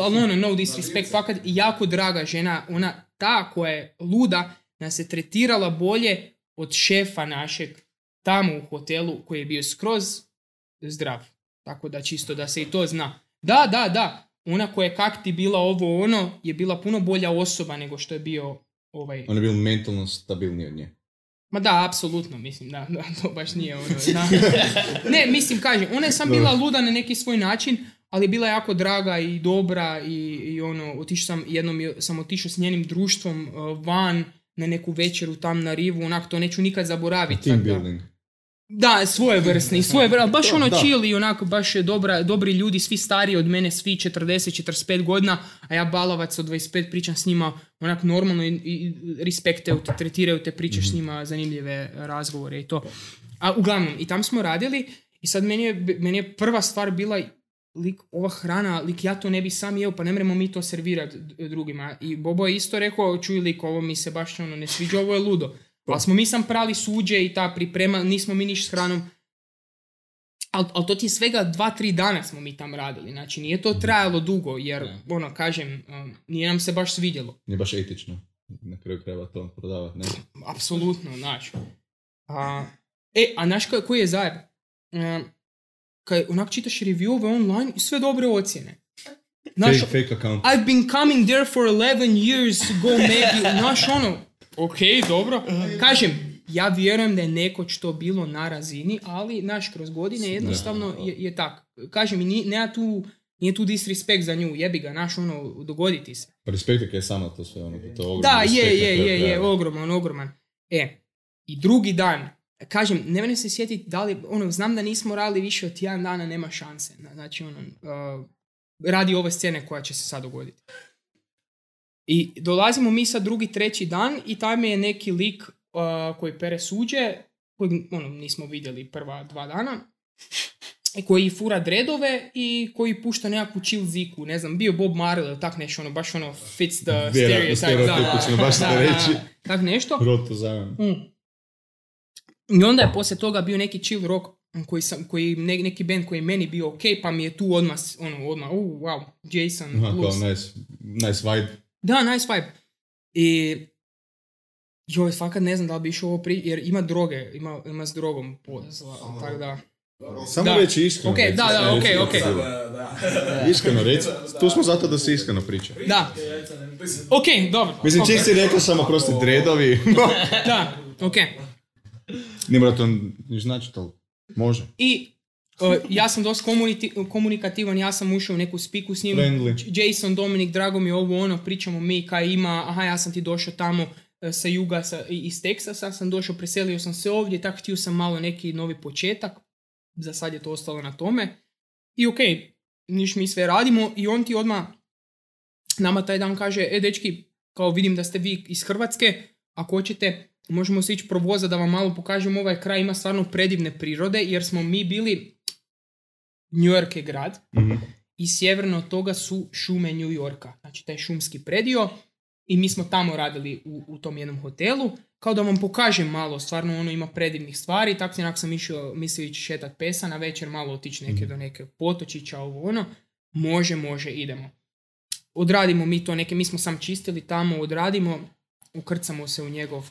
ali ono, no disrespect, fakat jako draga žena, ona ta koja je luda nas je tretirala bolje od šefa našeg tamo u hotelu koji je bio skroz zdrav, tako da čisto da se i to zna. Da, ona koja je kak ti bila ovo ono, je bila puno bolja osoba nego što je bio ovaj... On je bio mentalno stabilniji od nje. Ma da, apsolutno, mislim, da, to baš nije ono... Da. Ne, mislim, kažem, ona je sam bila luda na neki svoj način, ali je bila jako draga i dobra i ono, otišao sam s njenim društvom van na neku večeru tam na rivu, onak, to neću nikad zaboraviti. Team building. Da, svojevrsni, baš ono chill i onako, baš dobri ljudi, svi stariji od mene, svi 40-45 godina, a ja balavac od 25 pričam s njima, onak normalno i respekte, tretiraju te, pričaš s njima zanimljive razgovore i to. A uglavnom, i tam smo radili i sad meni je prva stvar bila ova hrana, ja to ne bi sam jeo, pa ne mremo mi to servirati drugima. I Bobo je isto rekao, čuj lik, ovo mi se baš ono ne sviđa, ovo je ludo. Pa smo mi sam prali suđe i ta priprema, nismo mi niš s hranom. Ali to ti je svega 2-3 dana smo mi tam radili. Znači, nije to trajalo dugo, jer, ono, kažem, nije nam se baš svidjelo. Nije baš etično, na kraju krajeva to prodavati, ne? Apsolutno, znači. A znaš koji je zajeb? Kaj onak čitaš reviewove online i sve dobre ocjene. Naš, fake account. I've been coming there for 11 years ago, maybe. Naš, ono, ok, dobro. Kažem, ja vjerujem da je nekoć to bilo na razini, ali, znaš, kroz godine jednostavno je tako. Kažem, nije tu disrespekt za nju, jebi ga, znaš, ono, dogoditi se. Respekt je sama to sve, ono, to je ogroman. Da, je, ogroman. I drugi dan, kažem, ne mene se sjetiti da li, ono, znam da nismo radili više od jedan dana, nema šanse. Znači, ono, radi ove scene koja će se sad dogoditi. I dolazimo mi sad drugi, treći dan i tam je neki lik koji pere suđe, kojeg ono, nismo vidjeli prva 2 dana, koji fura dredove i koji pušta nekakvu chill ziku, ne znam, bio Bob Marley ili tak nešto, ono, baš ono fits the stereotype, baš da reći. Tak nešto. I onda je poslije toga bio neki chill rock, neki band koji je meni bio ok, pa mi je tu odmah, wow, Jason. Aha, blues. Kao nice vibe. Da, nice vibe. I joj, fakat ne znam da li bi išao ovo jer ima droge, ima s drogom posla, tako da... Samo reći iskreno. Ok, reći. Da, ok. Iskreno reći, tu smo zato da se iskreno priča. Da. Ok, dobro. Mislim, čim si rekao samo prosti dredovi. Da, ok. Ne mora to niš značiti, ali može. I... ja sam dosta komunikativan, ja sam ušao u neku spiku s njim. Friendly. Jason, Dominik, drago mi je ovo ono, pričamo mi kaj ima, aha ja sam ti došao tamo sa juga iz Teksasa, sam došao, preselio sam se ovdje, tako htio sam malo neki novi početak, za sad je to ostalo na tome. I okej, niš mi sve radimo i on ti odmah nama taj dan kaže, dečki, kao vidim da ste vi iz Hrvatske, ako hoćete... Možemo se ići provoza da vam malo pokažem, ovaj kraj ima stvarno predivne prirode, jer smo mi bili, New York je grad, i sjeverno od toga su šume New Yorka, znači taj šumski predio, i mi smo tamo radili u tom jednom hotelu, kao da vam pokažem malo, stvarno ono ima predivnih stvari, tako sam mislio ići šetat pesa, na večer malo otići do neke potočića, ovo ono, može, idemo. Odradimo mi to neke, mi smo sam čistili tamo, odradimo, ukrcamo se u njegov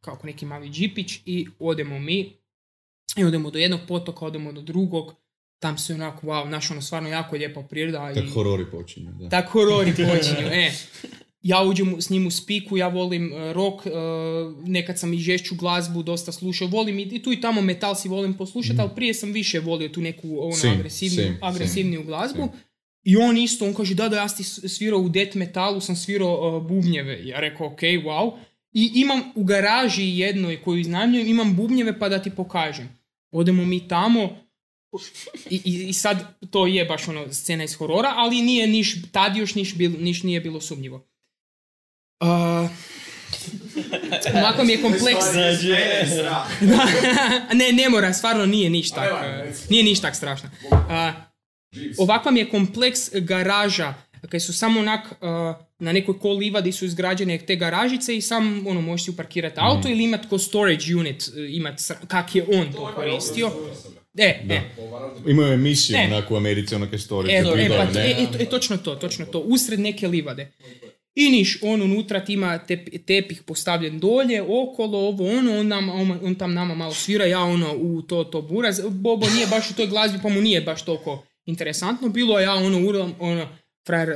kao neki mali džipić i odemo mi. I odemo do jednog potoka, odemo do drugog. Tam se onako, wow, naš ono stvarno jako lijepa priroda. Tak horori počinju. Da. Tak horori počinju, Ja uđem s njim u spiku, ja volim rock, nekad sam i žešću glazbu dosta slušao. Volim i tu i tamo metal si volim poslušati, ali prije sam više volio tu neku agresivniju glazbu. Sim. I on isto, on kaže, da, ja sam svirao u death metalu, sam svirao bubnjeve. Ja rekao, ok, wow. I imam u garaži jednoj koju iznajmljujem, imam bubnjeve pa da ti pokažem. Odemo mi tamo i sad to je baš ono scena iz horora, ali nije tad još niš nije bilo sumnjivo. Onako mi je kompleks. Ne mora, stvarno nije niš tak strašno. Ovakva mi je kompleks garaža, kaj su samo onak na nekoj kolivadi su izgrađene te garažice i sam ono, možeš si uparkirati auto ili imati ko storage unit, kak je on to koristio. Imaju emisiju onako u Americi, onake storage. Točno to, usred neke livade. I niš, on unutra ima tepih postavljen dolje, okolo, ovo, ono, on tam nama malo svira, ja ono u to buraz. Bobo nije baš u toj glazbi, pa mu nije baš toliko interesantno bilo, ja ono urlam, ono, frajer,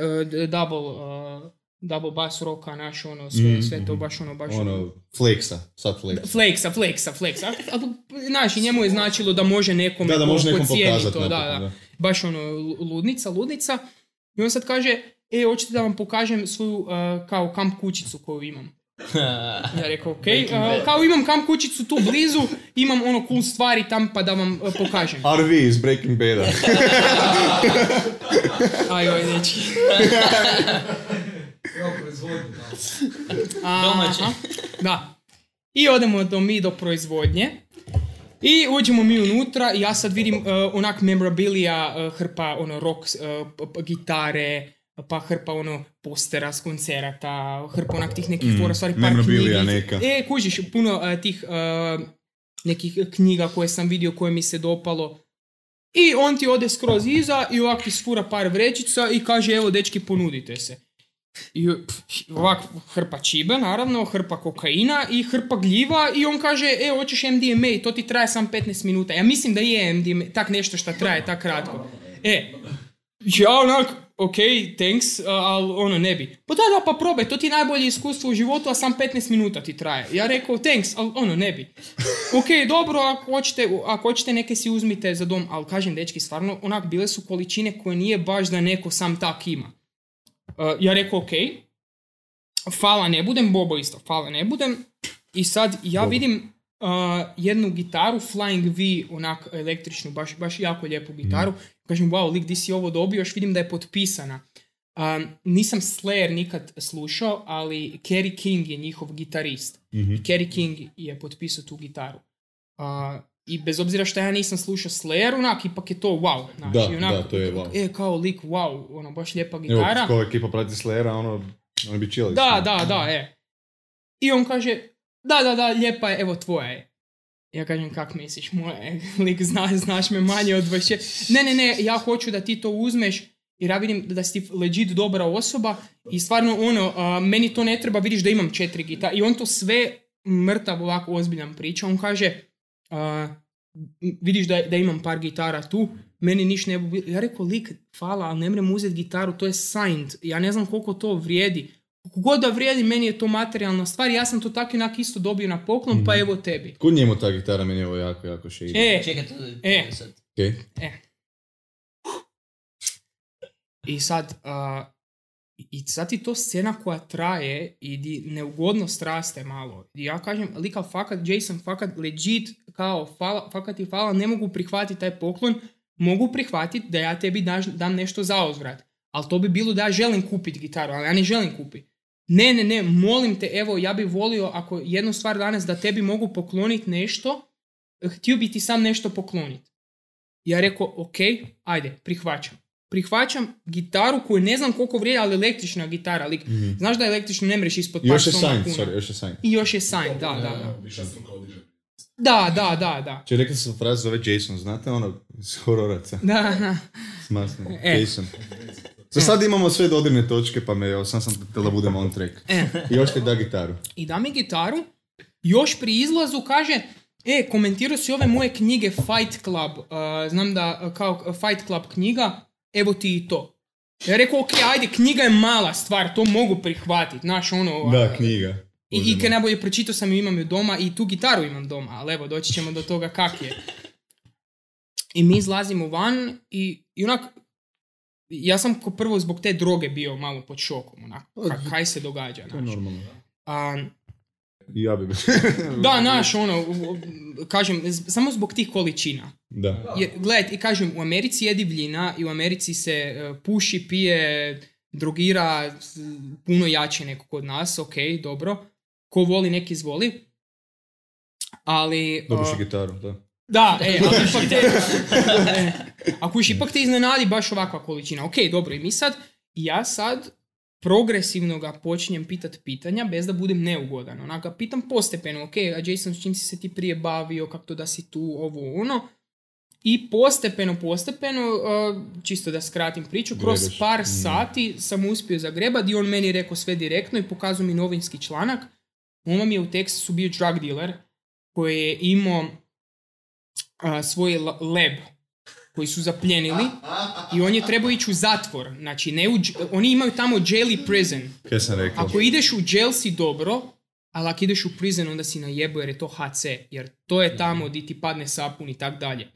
double bass roka, naš, ono, sve to baš, ono, baš... Ono, fleksa. Znaš, i njemu je značilo da može nekome pocijeniti to, da. Baš, ono, ludnica. I on sad kaže, hoćete da vam pokažem svoju, kao kamp kućicu koju imam. Ja rekao, ok, kao imam kamp kućicu tu blizu, imam ono cool stvari tam pa da vam pokažem. RV iz Breaking Bada. Ajoj, neći. Domaće. Da. I odemo do proizvodnje. I uđemo mi unutra i ja sad vidim onak memorabilia, hrpa ono rock gitare, pa hrpa ono postera s koncerata, hrpa onak tih nekih fora stvari, par knjiga. Neka. Kužiš, puno tih nekih knjiga koje sam vidio, koje mi se dopalo. I on ti ode skroz iza i ovak ti sfura par vrećica i kaže, evo dečki, ponudite se. I ovak hrpa čibe, naravno, hrpa kokaina i hrpa gljiva i on kaže, hoćeš MDMA, to ti traje sam 15 minuta. Ja mislim da je MDMA, tak nešto što traje, tak kratko. Ja onak, ok, thanks, ali ono ne bi. Pa da, pa probaj, to ti je najbolje iskustvo u životu, a sam 15 minuta ti traje. Ja rekao, thanks, ali ono ne bi. Ok, dobro, ako hoćete neke si uzmite za dom, ali kažem dečki, stvarno, onak bile su količine koje nije baš da neko sam tak ima. Ja rekao, ok, fala ne budem, Bobo isto, fala ne budem. I sad ja vidim jednu gitaru, Flying V, onak električnu, baš jako lijepu gitaru. Kažem, wow, lik, di si ovo dobio, još vidim da je potpisana. Nisam Slayer nikad slušao, ali Kerry King je njihov gitarist. Mm-hmm. Kerry King je potpisao tu gitaru. I bez obzira što ja nisam slušao Slayer, onak, ipak je to wow. Znači, da, to je wow. Kao lik, wow, ono, baš lijepa gitara. Evo, ko ekipa prati Slayera, ono bi chillali. Da. I on kaže, da, lijepa je, evo tvoja je. Ja kažem, kak misliš, moje, lik, znaš me manje od 26. Ne, ja hoću da ti to uzmeš jer ja vidim da si legit dobra osoba i stvarno ono, meni to ne treba, vidiš da imam 4 gitare. I on to sve mrtav ovako ozbiljan priča. On kaže, vidiš da imam par gitara tu, meni niš ne bi... Ja rekao, lik, hvala, ali ne mrem uzeti gitaru, to je signed. Ja ne znam koliko to vrijedi. Kogod da vrijedi, meni je to materijalna stvar, ja sam to tako inak isto dobio na poklon, pa evo tebi. Kud njemu ta gitara, meni je ovo jako še ide. Čekaj, to sad. Okay. I sad, je to scena koja traje i di neugodnost raste malo. I ja kažem, lika, fakat, Jason, fakat, legit, kao, fakat i fala, ne mogu prihvatiti taj poklon, mogu prihvatiti da ja tebi dam nešto za uzvrat. Ali to bi bilo da ja želim kupiti gitaru, ali ja ne želim kupiti. Ne, molim te, evo, ja bih volio ako jednu stvar danas da tebi mogu pokloniti nešto, htio bi ti sam nešto pokloniti. Ja rekao, ok, ajde, prihvaćam. Prihvaćam gitaru koju ne znam koliko vrijedi, ali električna gitara. Znaš da je električna, ne mreš ispod par stoma kuna. Još je signed, da. Da. Če rekli se frazu zove Jason, znate ono iz hororaca? Da. Smasno, Jason. Za sad imamo sve dodirne točke, pa me sam htjela da budem on track. I još ti da gitaru. I da mi gitaru, još pri izlazu kaže, komentirao si ove moje knjige Fight Club, znam da kao Fight Club knjiga, evo ti i to. Ja rekao, ok, ajde, knjiga je mala stvar, to mogu prihvatiti, znaš ono... Da, knjiga. I kad najbolje pročitao sam ju, imam ju doma i tu gitaru imam doma, ali evo, doći ćemo do toga kak je. I mi izlazimo van i onak... Ja sam prvo zbog te droge bio malo pod šokom, onako, kaj se događa, znaš. To je normalno, da. Ja bi... Da, znaš, ono, kažem, samo zbog tih količina. Da. Gledaj, i kažem, u Americi je divljina i u Americi se puši, pije, drogira, puno jače neko kod nas, ok, dobro. Ko voli, nek izvoli. Ali... Dobiš i gitaru, da. Da, ipak te iznenadi baš ovakva količina. Ok, dobro, i mi sad, ja sad progresivno ga počinjem pitati pitanja bez da budem neugodan. Onak ga pitam postepeno, ok, a Jason, s čim si se ti prije bavio, kako to da si tu, ovo, ono. I postepeno, čisto da skratim priču, kroz par sati sam uspio zagrebati i on meni rekao sve direktno i pokazao mi novinski članak. On mi je u Teksasu bio drug dealer koji je imao svoj lab koji su zapljenili i on je trebao ići u zatvor. Znači, ne u, oni imaju tamo jail i prison. Kaj sam rekao? Ako ideš u jail si dobro, ali ako ideš u prison onda si najebo jer je to HC. Jer to je tamo di ti padne sapun i tak dalje.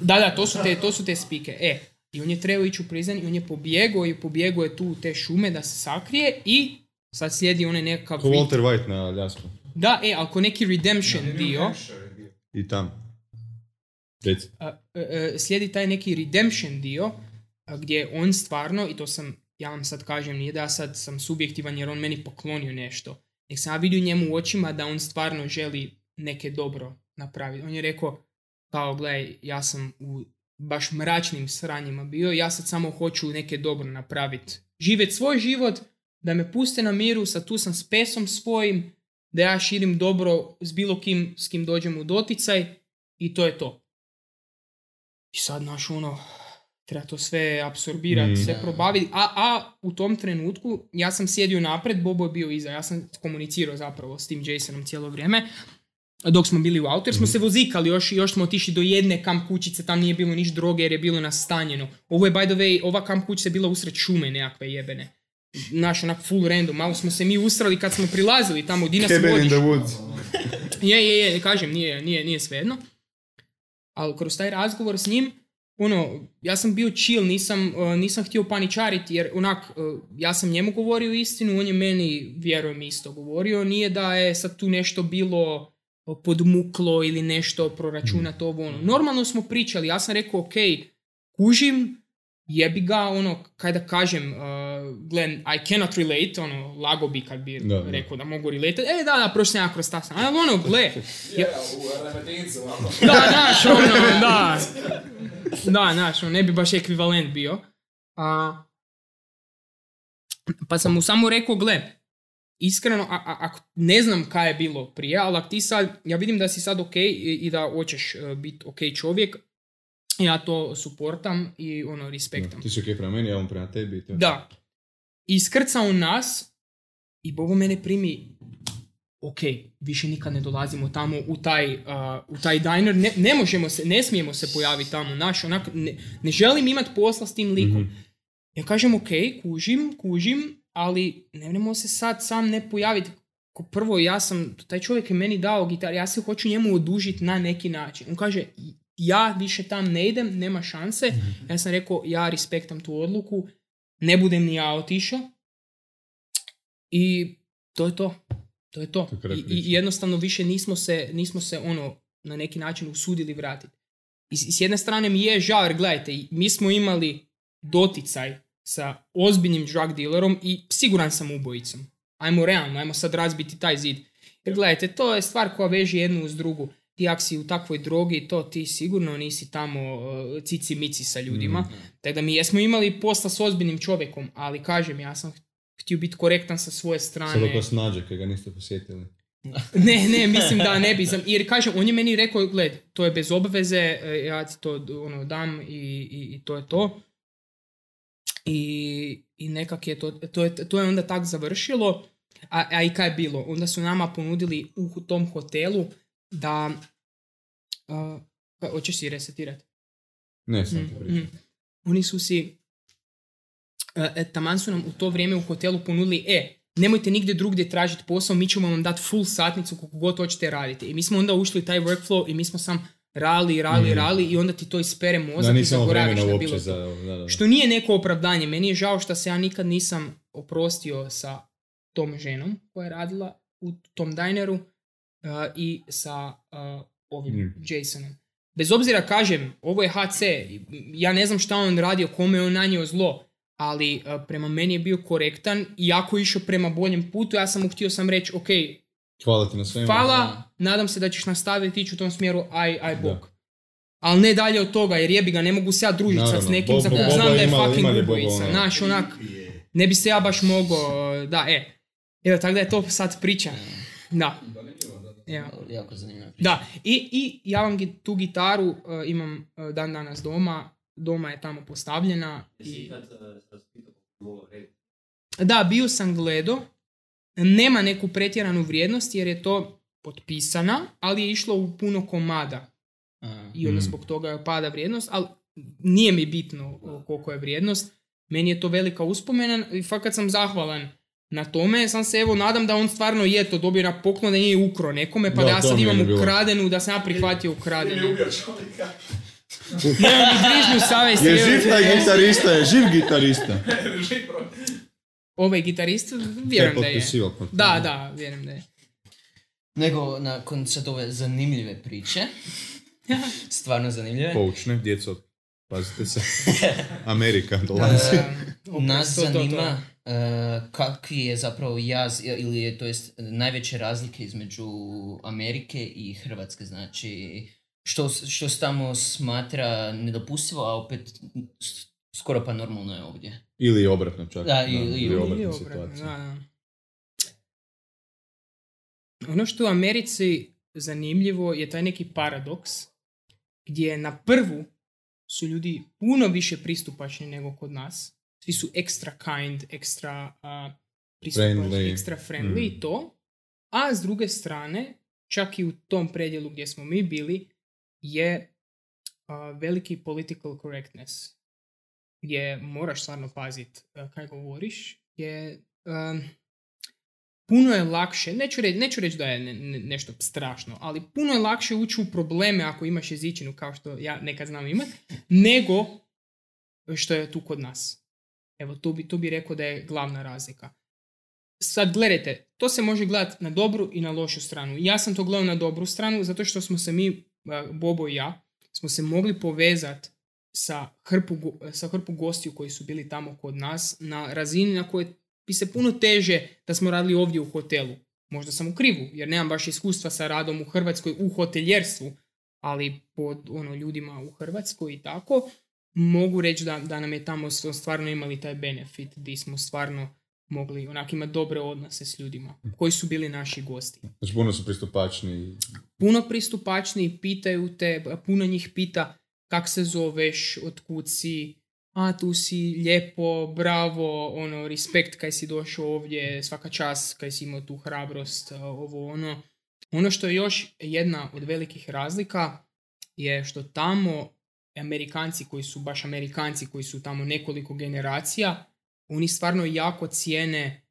Da, to su te spike. I on je trebao ići u prison i on je pobjegao je tu u te šume da se sakrije i sad slijedi onaj nekakav... Ko Walter White na Aljasku. Da, ako neki redemption dio... I tam. Slijedi taj neki redemption dio gdje on stvarno, i to sam, ja vam sad kažem, nije da ja sad sam subjektivan jer on meni poklonio nešto. Nek sam ja vidio njemu u očima da on stvarno želi neke dobro napraviti. On je rekao, kao gledaj, ja sam u baš mračnim sranjima bio, ja sad samo hoću neke dobro napraviti. Živjeti svoj život, da me puste na miru, sad tu sam s pesom svojim, da ja širim dobro s bilo kim s kim dođem u doticaj i to je to. I sad naš ono, treba to sve apsorbirati, sve probaviti. A u tom trenutku ja sam sjedio napred, Bobo je bio iza. Ja sam komunicirao zapravo s tim Jasonom cijelo vrijeme. Dok smo bili u autu, jer smo se vozikali još smo otišli do jedne kamp kućice, tam nije bilo niš droge jer je bilo nastanjeno. Ovo je, by the way, ova kamp kućica je bila usred šume nekakve jebene. Naš onak full random, malo smo se mi usrali kad smo prilazili tamo, di nas vodiš. Je, kažem, nije svejedno. Ali kroz taj razgovor s njim, ono, ja sam bio chill, nisam htio paničariti, jer onak, ja sam njemu govorio istinu, on je meni, vjerujem, isto govorio. Nije da je sad tu nešto bilo podmuklo ili nešto proračunato ovo, ono. Normalno smo pričali, ja sam rekao, ok, kužim, jebi ga, ono, kaj da kažem, Glenn, I cannot relate, ono, lago bi kad bi rekao da mogu relate, prošli nekako kroz tasno, ali ono, gle. Naš, ne bi baš ekvivalent bio. Pa sam mu samo rekao, gle, iskreno, ne znam kaj je bilo prije, ali ak ti sad, ja vidim da si sad ok i da hoćeš biti ok čovjek, ja to suportam i ono, respektam. Ti si ok prema meni, ja vam prema tebi. Da. Iskrcao nas i Bobo mene primi, ok, više nikad ne dolazimo tamo u taj diner, ne možemo se, ne smijemo se pojaviti tamo, naš, onak, ne želim imati posla s tim likom. Mm-hmm. Ja kažem ok, kužim, ali ne vremo se sad sam ne pojaviti. Prvo, taj čovjek je meni dao gitar, ja se hoću njemu odužiti na neki način. On kaže, ja više tam ne idem, nema šanse. Ja sam rekao, ja respektam tu odluku, ne budem ni ja otišao. I to je to. I jednostavno više nismo se ono, na neki način usudili vratiti. I s jedne strane mi je žao, jer gledajte, mi smo imali doticaj sa ozbiljnim drug dealerom i siguran sam ubojicom. Ajmo realno, ajmo sad razbiti taj zid. Jer gledajte, to je stvar koja veže jednu uz drugu. Ti ako si u takvoj drogi, to ti sigurno nisi tamo cici-mici sa ljudima. Tako da mi jesmo imali posla s ozbiljnim čovjekom, ali kažem, ja sam htio biti korektan sa svoje strane. Sada ko snađe, kaj ga niste posjetili. ne, mislim da ne bi. Jer kažem, on je meni rekao, gled, to je bez obveze, ja ti to ono, dam i to je to. I nekak je to je onda tak završilo, a i kaj je bilo? Onda su nama ponudili u tom hotelu da... hoćeš si resetirati? Ne, sam to pričao. Oni su si... taman su nam u to vrijeme u hotelu ponudili, nemojte nigdje drugdje tražiti posao, mi ćemo vam dati full satnicu koliko god hoćete raditi. I mi smo onda ušli taj workflow i mi smo sam... rali i onda ti to ispere mozak i zaboraviš da bilo to. Što nije neko opravdanje. Meni je žao što se ja nikad nisam oprostio sa tom ženom koja je radila u tom dineru i sa ovim Jasonom. Bez obzira kažem, ovo je HC, ja ne znam šta on radio, kome je on nanio zlo, ali prema meni je bio korektan i jako išao prema boljem putu, ja sam mu htio sam reći, ok, hvala ti na svemu. Hvala, nadam se da ćeš nastaviti ići u tom smjeru, aj bok. Ali ne dalje od toga, jer jebi ga, ne mogu se ja družiti naravno, sad s nekim za kojeg znam da je fucking ubojica. Znaš, onak, ne bi se ja baš mogao, Evo, tako da je to sad priča. Da. Jako zanimljiva priča. Da, i ja vam tu gitaru imam dan danas doma je tamo postavljena. I... Da, bio sam gledao. Nema neku pretjeranu vrijednost jer je to potpisana, ali je išlo u puno komada. I onda zbog toga pada vrijednost, ali nije mi bitno koliko je vrijednost. Meni je to velika uspomena i fakat sam zahvalan na tome. Sam se evo nadam da on stvarno je to dobio na poklon, da nije ukro nekome, pa da ja sad imam ukradenu, da sam ja prihvatio ukradenu. Ili ubio čovjeka. Nemam ni grižnju savjest. Je živ taj gitarista, je živ gitarista. Ovaj gitarist, vjerujem da je. Da, da, vjerujem da je. Nego, nakon sad ove zanimljive priče, stvarno zanimljive. Poučne, djeco, pazite se. Amerika dolazi. Nas zanima kakvi je zapravo jaz, ili je, to jest, najveće razlike između Amerike i Hrvatske, znači što se tamo smatra nedopustivo, a opet skoro pa normalno je ovdje. Ili obratno čak. Da, ili obratno situacija. Ono što u Americi zanimljivo je taj neki paradoks gdje na prvu su ljudi puno više pristupačni nego kod nas. Svi su extra kind, extra pristupačni, friendly. Extra friendly i to. A s druge strane, čak i u tom predjelu gdje smo mi bili, je veliki political correctness. Gdje moraš stvarno paziti kaj govoriš. Gdje, puno je lakše, neću reći da je nešto strašno, ali puno je lakše ući u probleme ako imaš jezičinu, kao što ja nekad znam imat, nego što je tu kod nas. Evo, to bi rekao da je glavna razlika. Sad gledajte, to se može gledati na dobru i na lošu stranu. Ja sam to gledao na dobru stranu, zato što smo se mi, Bobo i ja, smo se mogli povezati sa hrpu gostiju koji su bili tamo kod nas na razini na kojoj bi se puno teže da smo radili ovdje u hotelu. Možda sam u krivu, jer nemam baš iskustva sa radom u Hrvatskoj u hoteljerstvu, ali pod ljudima u Hrvatskoj i tako, mogu reći da nam je tamo stvarno imali taj benefit, gdje smo stvarno mogli imati dobre odnose s ljudima koji su bili naši gosti. Znači puno su pristupačni. Puno pristupačni, pitaju te, puno njih pita kak se zoveš, otkud si, a tu si, lijepo, bravo, respekt kaj si došao ovdje, svaka čast kaj si imao tu hrabrost, ovo. Ono što je još jedna od velikih razlika je što tamo Amerikanci koji su tamo nekoliko generacija, oni stvarno jako cijene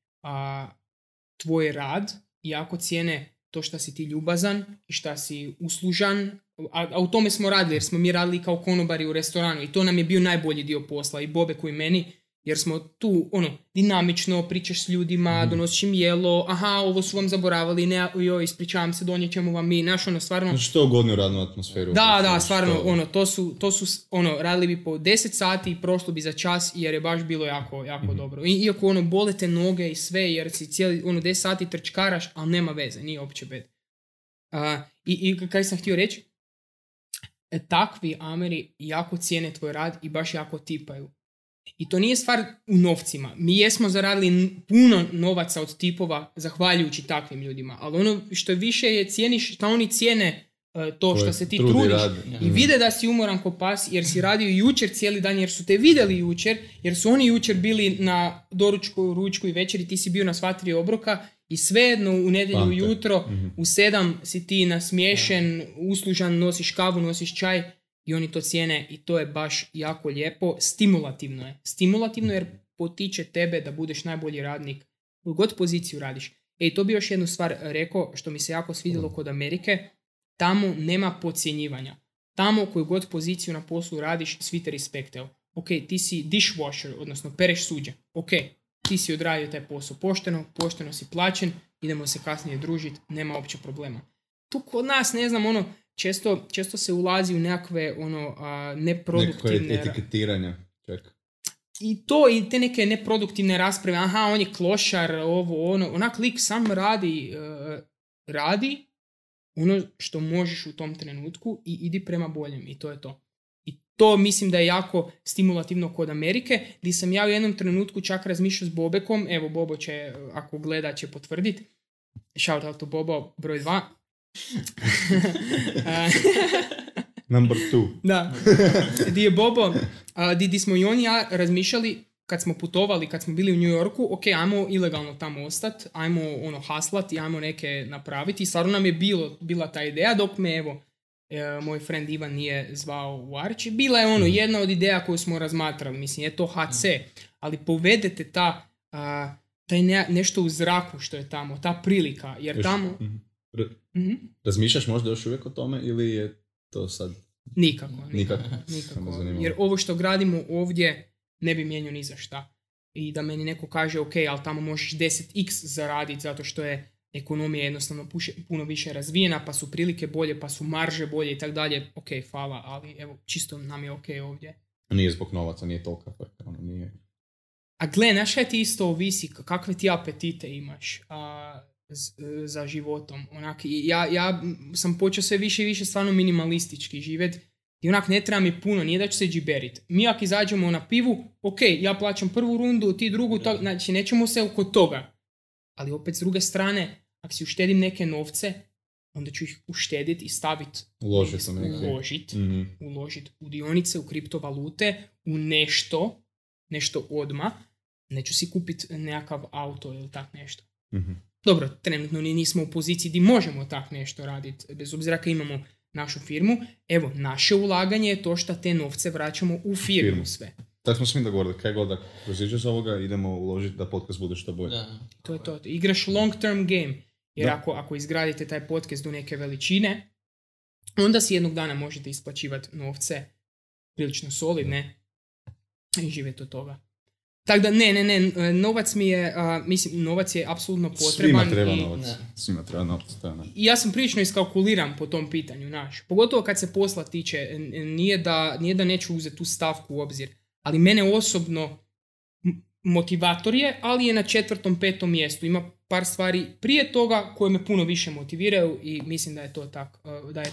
tvoj rad, jako cijene to što si ti ljubazan i što si uslužan. A u tome smo radili, jer smo mi radili kao konobari u restoranu i to nam je bio najbolji dio posla, i Bobe koji meni, jer smo tu dinamično pričaš s ljudima, donosiš im jelo, aha, ovo su vam zaboravili, ne, joj, ispričavam se, donijet ćemo vam mi, naš stvarno... Znači što ugodniju radnu atmosferu. Da, stvarno, to su, radili bi po 10 sati i prošlo bi za čas, jer je baš bilo jako, jako dobro. Iako bole te noge i sve, jer si cijeli 10 sati trčkaraš, ali nema veze, nije opće bed. I kaj sam htio reći? Takvi Ameri jako cijene tvoj rad i baš jako tipaju. I to nije stvar u novcima. Mi jesmo zaradili puno novaca od tipova zahvaljujući takvim ljudima. Ali ono što više je cijeniš, što oni cijene to što se ti trudiš. I vide da si umoran ko pas jer si radio jučer cijeli dan, jer su te vidjeli jučer, jer su oni jučer bili na doručku, ručku i večer i ti si bio na sva tri obroka. I svejedno u nedjelju ujutro u 7 si ti nasmiješen, uslužan, nosiš kavu, nosiš čaj i oni to cijene i to je baš jako lijepo. Stimulativno je. Stimulativno jer potiče tebe da budeš najbolji radnik u god poziciju radiš. I to bi još jednu stvar rekao što mi se jako svidjelo kod Amerike. Tamo nema podcjenjivanja. Tamo koju god poziciju na poslu radiš, svi te respektaju. Ok, ti si dishwasher, odnosno pereš suđe. Ok, ti si odradio taj posao pošteno si plaćen, idemo se kasnije družiti, nema uopće problema. Tu kod nas, ne znam, često se ulazi u nekakve neproduktivne... Nekakve etiketiranja, čak. I to, i te neke neproduktivne rasprave, aha, on je klošar, onak lik sam radi ono što možeš u tom trenutku i idi prema boljem, i to je to. To mislim da je jako stimulativno kod Amerike, gdje sam ja u jednom trenutku čak razmišljao s Bobekom, evo Bobo će, ako gleda, će potvrditi, shout out to Bobo, broj 2. Number 2. Da, gdje je Bobo, gdje smo i on i ja razmišljali, kad smo putovali, kad smo bili u New Yorku, ok, ajmo ilegalno tamo ostati, ajmo haslat i ajmo neke napraviti, i stvarno nam je bila ta ideja, dok me, evo, moj friend Ivan nije zvao u Arči. Bila je ono jedna od ideja koju smo razmatrali, mislim je to HC, ali povedete ta, taj nešto u zraku što je tamo, ta prilika, jer tamo... Razmišljaš možda još uvijek o tome ili je to sad... Nikako. Jer ovo što gradimo ovdje ne bi mijenio ni za šta. I da meni neko kaže, ok, ali tamo možeš 10x zaraditi zato što je ekonomija jednostavno puno više razvijena, pa su prilike bolje, pa su marže bolje i tako dalje. Ok, hvala, ali evo, čisto nam je ok ovdje. Nije zbog novaca, nije toliko. Ono, nije... A gle, znaš kaj ti isto ovisi, kakve ti apetite imaš za životom. Onak, ja sam počeo sve više i više stvarno minimalistički živjeti. I onak ne treba mi puno, nije da ću se džiberiti. Mi ako izađemo na pivu, ok, ja plaćam prvu rundu, ti drugu, znači nećemo se oko toga. Ali opet s druge strane, ako si uštedim neke novce, onda ću ih uštediti i staviti. Uložiti u dionice, u kriptovalute, u nešto odmah. Neću si kupiti nekakav auto ili tak nešto. Mm-hmm. Dobro, trenutno nismo u poziciji gdje možemo tak nešto raditi, bez obzira kad imamo našu firmu. Evo, naše ulaganje je to što te novce vraćamo u firmu sve. Tako smo svi dogovorili, kaj god da proziđeš ovoga, idemo uložiti da podcast bude što bolje. Da. To je to. Igraš long term game. Jer ako izgradite taj podcast do neke veličine, onda si jednog dana možete isplaćivati novce prilično solidne i živjeti od toga. Tako da ne, novac mi je, novac je apsolutno potreban. Svima treba novac. I ja sam prilično iskalkuliram po tom pitanju, naš. Pogotovo kad se posla tiče, nije da neću uzeti tu stavku u obzir. Ali mene osobno motivator je, ali je na 4., 5. mjestu. Ima par stvari prije toga koje me puno više motiviraju i mislim da je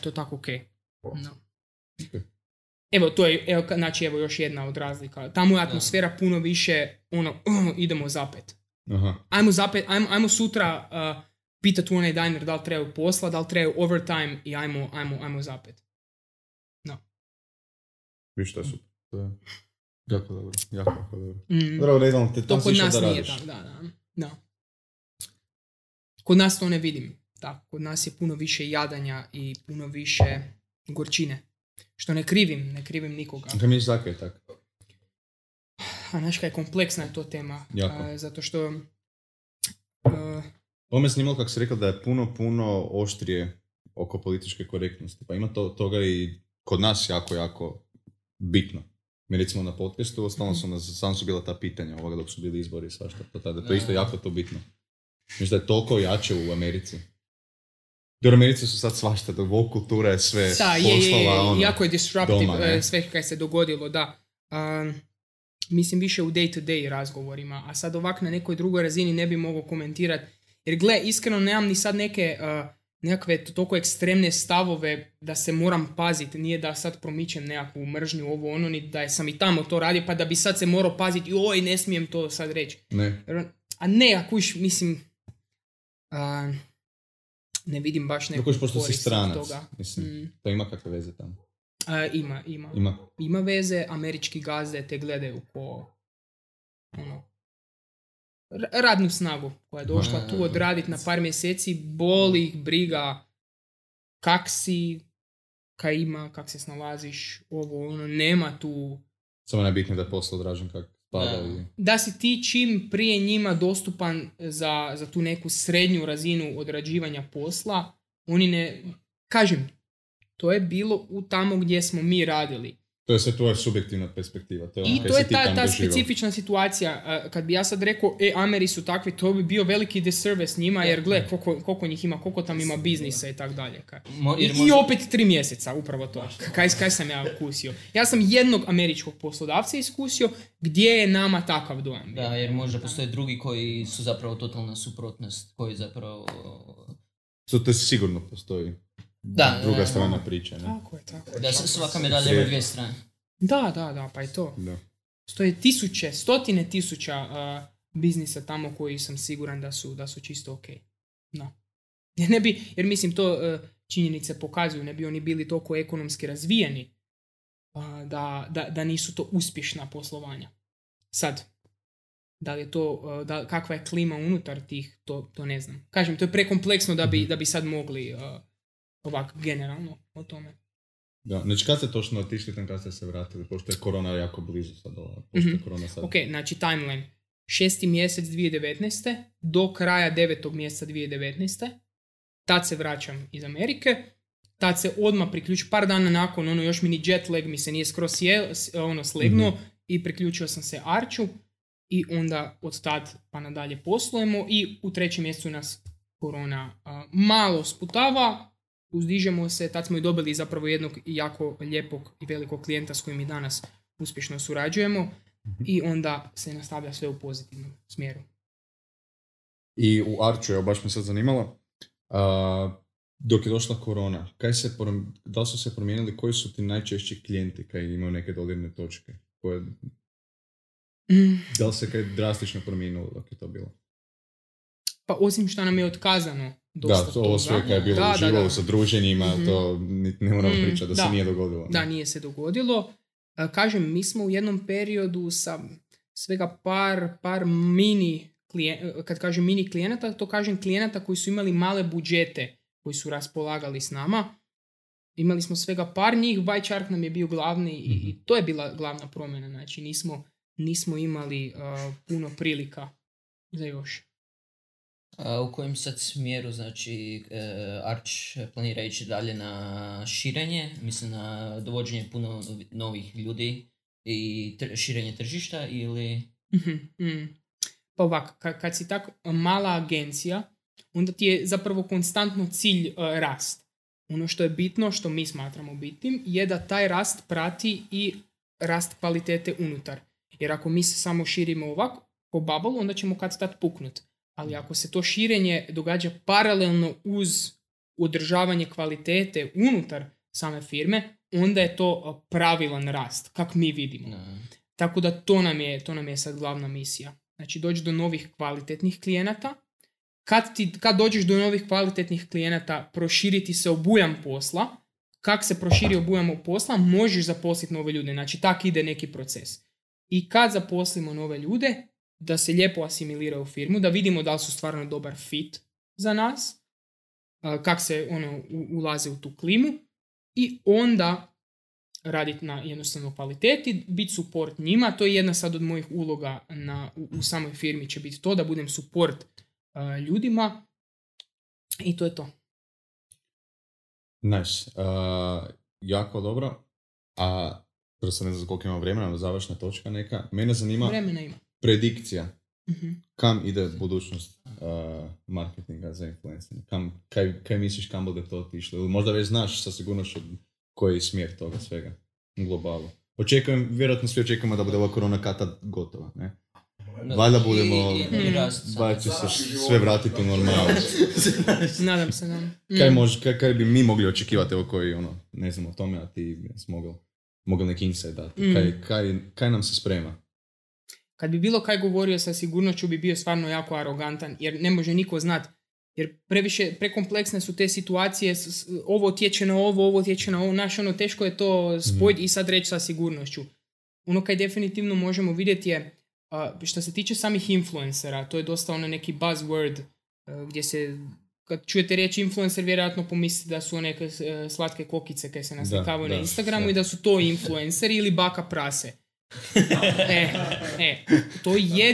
to tako ok. No. Evo, to je, znači, evo još jedna od razlika. Tamo je atmosfera puno više, ono, idemo zapet. Aha. Ajmo sutra pitati u onaj diner da li trebaju posla, da li trebaju overtime i ajmo zapet. No. Viš, to je super. Jako dobro, jako dobro. Dobro, redom, te to kod nas da nije tako, da. Kod nas to ne vidim. Da, kod nas je puno više jadanja i puno više gorčine. Što ne krivim nikoga. Kaj misliš tako je tako? A znaš kaj, kompleksna je to tema. Zato što... Ovo me snimalo kako si rekla da je puno oštrije oko političke korektnosti. Pa ima toga i kod nas jako bitno. Mi recimo na podcastu, samo su bila ta pitanja ovoga dok su bili izbori i svašta. To je isto jako to bitno. Mislim da je toliko jače u Americi. Jer u Americi su sad svašta, dovol kultura je sve poslala ono. Jako je disruptive doma, sve kaj se dogodilo, da. Mislim više u day to day razgovorima, a sad ovak na nekoj drugoj razini ne bi mogao komentirati. Jer gle, iskreno nemam ni sad neke... nekakve toliko ekstremne stavove da se moram paziti, nije da sad promičem nekakvu mržnju, ovo ono, ni da sam i tamo to radio, pa da bi sad se morao paziti, joj, ne smijem to sad reći. Ne. A ne, ako iš, mislim, ne vidim baš neku korist toga. Pošto si stranac, mislim, to ima kakve veze tamo? Ima veze, američki gazde te gledaju ko, ono, radnu snagu koja je došla tu odraditi na par mjeseci, boli ih briga kak si, kaj ima, kak se snalaziš, ovo, ono, nema tu... Samo najbitnije da je posao odražen kak spada. Da si ti čim prije njima dostupan za tu neku srednju razinu odrađivanja posla, oni ne... Kažem, to je bilo u tamo gdje smo mi radili. To je sve tvoja subjektivna perspektiva. To je ono, i to je ta specifična situacija. Kad bi ja sad rekao, Ameri su takvi, to bi bio veliki disservice njima, jer gle, koliko njih ima, koliko tam ima biznisa i tako dalje. I opet 3 mjeseca, upravo to. Kaj sam ja iskusio? Ja sam jednog američkog poslodavca iskusio, gdje je nama takav dojam. Da, jer možda postoje drugi koji su zapravo totalna suprotnost, koji zapravo... To sigurno postoji. Da, druga strana priče, ne? Tako je. Da, svaka medalja ima dvije strane. Da, pa je to. Da. Stoje tisuće, stotine tisuća biznisa tamo koji sam siguran da su čisto ok. No. Ne bi, jer mislim to činjenice pokazuju, ne bi oni bili toliko ekonomski razvijeni da nisu to uspješna poslovanja. Sad, da li je to, kakva je klima unutar tih, to ne znam. Kažem, to je prekompleksno da bi sad mogli... Ovako, generalno, o tome. Da, znači kad ste točno otišli tam, kad ste se vratili, pošto je korona jako blizu sad ova, pošto je korona sad. Ok, znači timeline. 6. mjesec 2019. do kraja 9. mjeseca 2019. Tad se vraćam iz Amerike. Tad se odmah priključio, par dana nakon, ono još mini jet lag mi se nije skroz slegnuo i priključio sam se Arču i onda od tad pa nadalje poslujemo i u 3. mjesecu nas korona malo sputava, uzdižemo se, tad smo i dobili zapravo jednog jako lijepog i velikog klijenta s kojim i danas uspješno surađujemo i onda se nastavlja sve u pozitivnom smjeru. I u Arču, evo baš me sad zanimalo, dok je došla korona, da li su se promijenili, koji su ti najčešći klijenti kad imaju neke dodirne točke? Da li se kaj drastično promijenilo dok je to bilo? Pa osim što nam je otkazano dosta toga. Da, ovo sve kaj je bilo uživo sa druženjima, to ne moramo pričati, da se nije dogodilo. Da, nije se dogodilo. Kažem, mi smo u jednom periodu sa svega par mini klijenata, kad kažem mini klijenata, to kažem klijenata koji su imali male budžete, koji su raspolagali s nama. Imali smo svega par njih, White Shark nam je bio glavni i to je bila glavna promjena. Znači nismo imali puno prilika za još. A u kojem sad smjeru, znači, Arch planira ići dalje na širenje, mislim na dovođenje puno novih ljudi i širenje tržišta ili... Pa ovako, kad si tako mala agencija, onda ti je zapravo konstantno cilj rast. Ono što je bitno, što mi smatramo bitnim, je da taj rast prati i rast kvalitete unutar. Jer ako mi se samo širimo ovako po bubble, onda ćemo kad tad puknut. Ali ako se to širenje događa paralelno uz održavanje kvalitete unutar same firme, onda je to pravilan rast, kak mi vidimo. No. Tako da to nam je sad glavna misija. Znači doći do novih kvalitetnih klijenata. Kad dođeš do novih kvalitetnih klijenata, proširiti se obujam posla. Kak se proširi obujam posla, možeš zaposliti nove ljude. Znači tak ide neki proces. I kad zaposlimo nove ljude, da se lijepo asimilira u firmu, da vidimo da li su stvarno dobar fit za nas, kak se ulaze u tu klimu i onda raditi na jednostavno kvaliteti, biti support njima. To je jedna sad od mojih uloga u samoj firmi će biti to, da budem support ljudima i to je to. Nice. Jako dobro. A prvo sam ne znam koliko imam vremena, završna točka neka. Mene zanima... Vremena ima. Predikcija. Kam ide budućnost marketinga za influencing? Kaj misliš kam bude to otišlo? Ili možda već znaš sa sigurnošću koji je smjer toga svega globalno. Vjerojatno svi očekujemo da bude ova korona kata gotova, ne? Valjda budemo, valjda će se sve vratiti u normalu. Nadam se, nam. Kaj bi mi mogli očekivati, evo koji, ne znam o tome, a ti mogao neki insight dati. Kaj nam se sprema? Kad bi bilo kaj govorio sa sigurnošću bi bio stvarno jako arogantan, jer ne može niko znat. Jer prekompleksne su te situacije, ovo tječe na ovo, ovo tječe na ovo, teško je to spojiti i sad reći sa sigurnošću. Ono kaj definitivno možemo vidjeti je, što se tiče samih influencera, to je dosta neki buzzword, gdje se, kad čujete riječ influencer, vjerojatno pomislite da su neke slatke kokice koje se naslikavaju na Instagramu i da su to influenceri ili baka prase. To je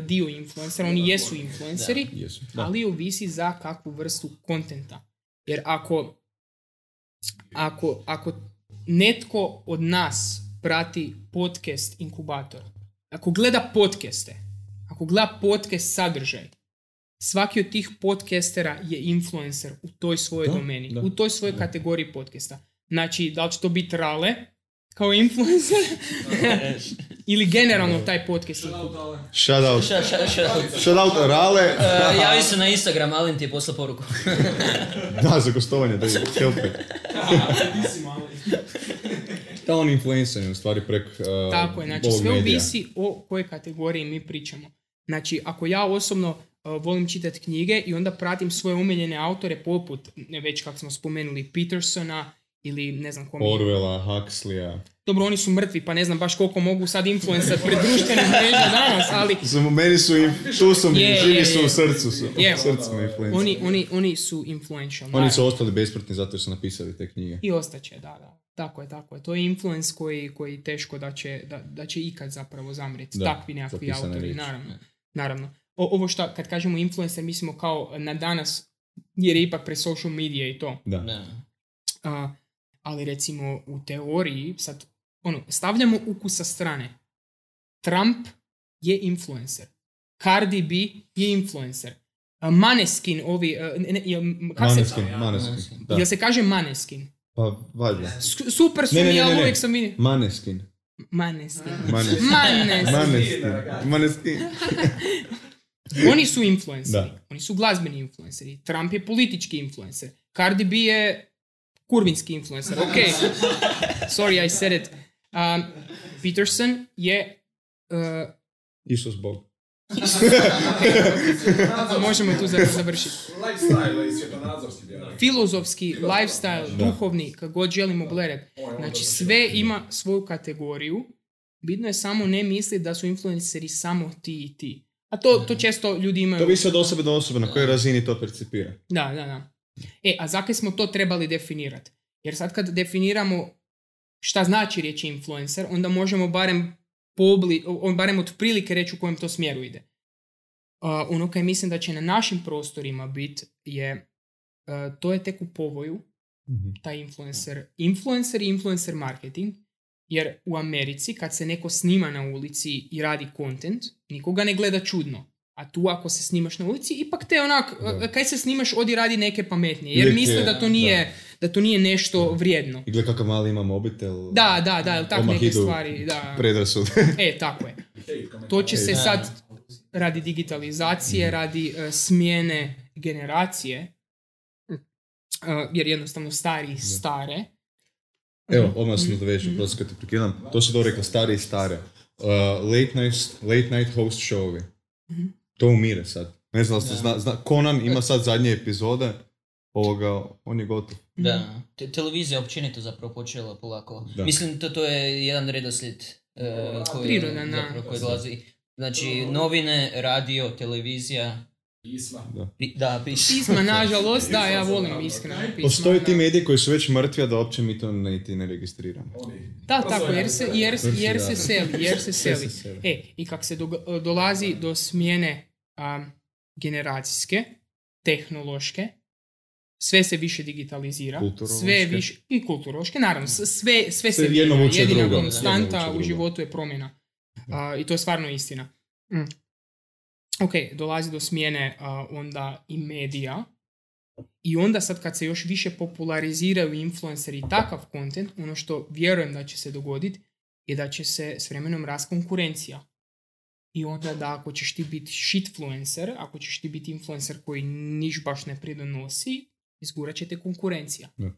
dio influencera, oni jesu influenceri, ali ovisi za kakvu vrstu kontenta. Jer ako netko od nas prati podcast inkubator, ako gleda podcast sadržaj, svaki od tih podcastera je influencer u toj svojoj domeni, u toj svojoj kategoriji podcasta. Znači, da li će to biti Rale kao influencer ili generalno taj podcast? Shoutout Rale. Javi se na Instagram, Alen ti je poslao poruku. Da, za gostovanje, da je help me. Da, on influencer, u stvari preko medija. Tako je, znači sve ovisi o kojoj kategoriji mi pričamo. Znači, ako ja osobno volim čitati knjige i onda pratim svoje omiljene autore poput, već kako smo spomenuli, Petersona ili ne znam kom. Orwella, Huxleya. Dobro, oni su mrtvi, pa ne znam baš koliko mogu sad influencer pred društvenim mrežama danas, ali... Meni su, tu su mi, živi su u srcu, su influencer. Oni su influential. Oni su ostali besmrtni zato jer su napisali te knjige. I ostaće, da. Tako je, tako je. To je influence koji teško da će ikad zapravo zamrijeti. Takvi nekakvi autori, naravno. Ovo što kad kažemo influencer, mislimo kao na danas, jer je ipak pre social media i to. Da. Ali recimo u teoriji, sad, stavljamo ukus sa strane. Trump je influencer. Cardi B je influencer. Måneskin, Måneskin. Jel se kaže Måneskin? Pa, valjda. Super su mi, ali uvijek sam vidio. Måneskin. Oni su influenceri. Oni su glazbeni influenceri. Trump je politički influencer. Cardi B je kurvinski influencer. Ok. Sorry, I said it. Peterson je... Isus Bog. Možemo tu završiti. Filozofski, lifestyle, duhovni, kako god želimo gledati. Znači, sve ima svoju kategoriju. Bitno je samo ne misliti da su influenceri samo ti i ti. A to često ljudi imaju... To visi od osobe do osobe, na kojoj razini to percipira. Da. A zakaj smo to trebali definirati? Jer sad kad definiramo šta znači riječ influencer, onda možemo barem od prilike reći u kojem to smjeru ide. Ono kaj mislim da će na našim prostorima biti je, to je tek u povoju, taj influencer i influencer marketing, jer u Americi kad se neko snima na ulici i radi content, nikoga ne gleda čudno. A tu ako se snimaš na ulici, ipak te onak, kaj se snimaš, odi radi neke pametnije. Jer misle da to nije nešto vrijedno. I gled kakav mali ima mobitel. Da, tako neke stvari. Da. Predrasud. Tako je. To će se sad radi digitalizacije, radi smjene generacije, jer jednostavno stariji stare. Evo, odmah sam dovežen, prosto kad te prekinam. To se dobro rekao, stari i stare. Late night host show-ovi. To umire sad. Ne znam, Conan ima sad zadnje epizode, on je gotov. Da, televizija općenito zapravo počela polako. Da. Mislim, to je jedan redoslijed koji dolazi. Znači, novine, radio, televizija. Pisma. Da, pisma, nažalost, da, ja volim iskreno pisma. Postoje ti mediji koji su već mrtvi, da uopće mi to ne registriramo. Da, tako, jer se seli. I kako se dolazi do smjene generacijske, tehnološke, sve se više digitalizira, sve više i kulturološke, naravno, sve se mijenja, jedina konstanta u životu je promjena. I to je stvarno istina. Ok, dolazi do smjene onda i medija, i onda sad kad se još više populariziraju influenceri i takav content, ono što vjerujem da će se dogoditi je da će se s vremenom rast konkurencija. I onda da ako ćeš ti biti shitfluencer, ako ćeš ti biti influencer koji niš baš ne pridonosi, izgurat će te konkurencija. Ne.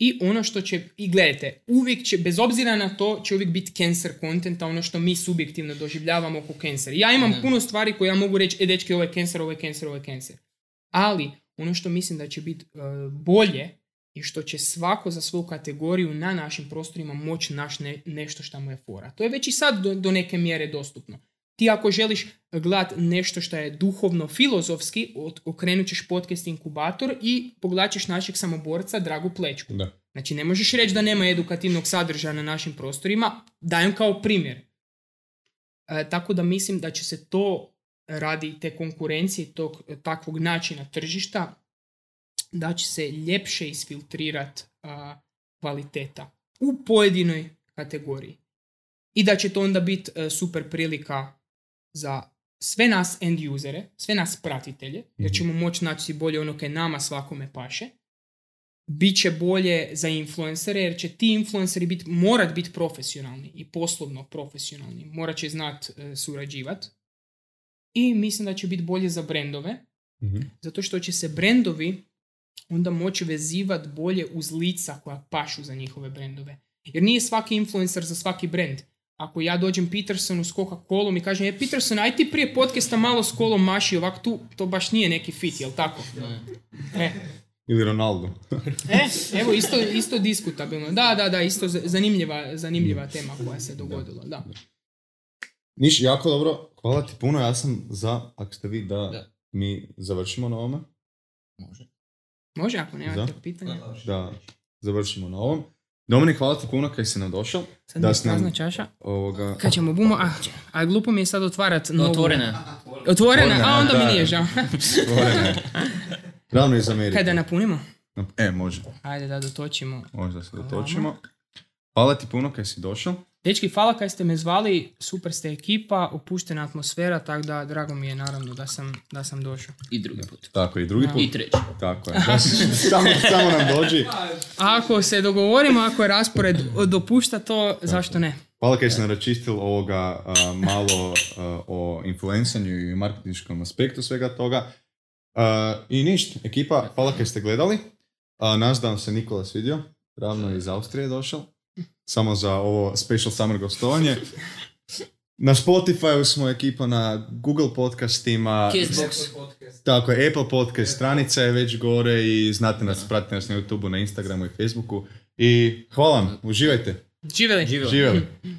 I ono što će, i gledajte, uvijek će, bez obzira na to, će uvijek biti cancer contenta, ono što mi subjektivno doživljavamo oko cancera. Ja imam puno stvari koje ja mogu reći, dečki, ovo je cancer. Ali, ono što mislim da će biti bolje je što će svako za svoju kategoriju na našim prostorima moći naći nešto što mu je fora. To je već i sad do neke mjere dostupno. Ti ako želiš gledat nešto što je duhovno-filozofski, okrenut ćeš podcast inkubator i pogledat ćeš našeg samoborca Dragu Plečku. Da. Znači, ne možeš reći da nema edukativnog sadržaja na našim prostorima, dajem kao primjer. Tako da mislim da će se to radi te konkurencije, tog takvog načina tržišta, da će se ljepše isfiltrirati kvaliteta u pojedinoj kategoriji. I da će to onda biti super prilika za sve nas end usere, sve nas pratitelje, jer ćemo moći naći bolje ono kaj nama svakome paše. Biće bolje za influencere, jer će ti influenceri morat biti profesionalni i poslovno profesionalni, morat će znat surađivat. I mislim da će biti bolje za brendove, zato što će se brendovi onda moći vezivat bolje uz lica koja pašu za njihove brendove. Jer nije svaki influencer za svaki brend. Ako ja dođem Petersonu s Coca-Colom i kažem, Peterson, aj ti prije podcasta malo s kolom maši, ovak tu, to baš nije neki fit, jel tako? Ili Ronaldo. Evo, isto diskutabilno. Da, isto zanimljiva tema koja se dogodila. Da. Niš, jako dobro. Hvala ti puno. Ja sam za, ako ste vi, da mi završimo na ovome. Može, ako nemate pitanja. Da, završimo na ovom. Dominik, hvala ti puno kaj si nam došao. Sad mi je prazna čaša. Kad ćemo bumo, a glupo mi je sad otvarat novu... Otvorena, a onda mi nije žao. Ravno iz Amerike. Kaj da napunimo? Može. Ajde da dotočimo. Možda se dotočimo. Hvala ti puno kaj si došao. Dečki, hvala kaj ste me zvali, super ste ekipa, opuštena atmosfera, tako da drago mi je naravno da sam došao. I drugi put. Tako, i drugi put. I treći. Tako je. Samo nam dođi. Ako se dogovorimo, ako je raspored dopušta to, tako. Zašto ne? Hvala kaj sam račistil ovoga malo o influensanju i marketinškom aspektu svega toga. I ništa, ekipa, hvala kaj ste gledali. Naš dan se Nikola svidio, ravno iz Austrije došao. Samo za ovo special summer gostovanje. Na Spotify smo ekipa, na Google podcastima, tako je, Apple podcast, stranica je već gore i znate nas, pratite nas na YouTubeu, na Instagramu i Facebooku. I hvala vam, uživajte. Živjeli.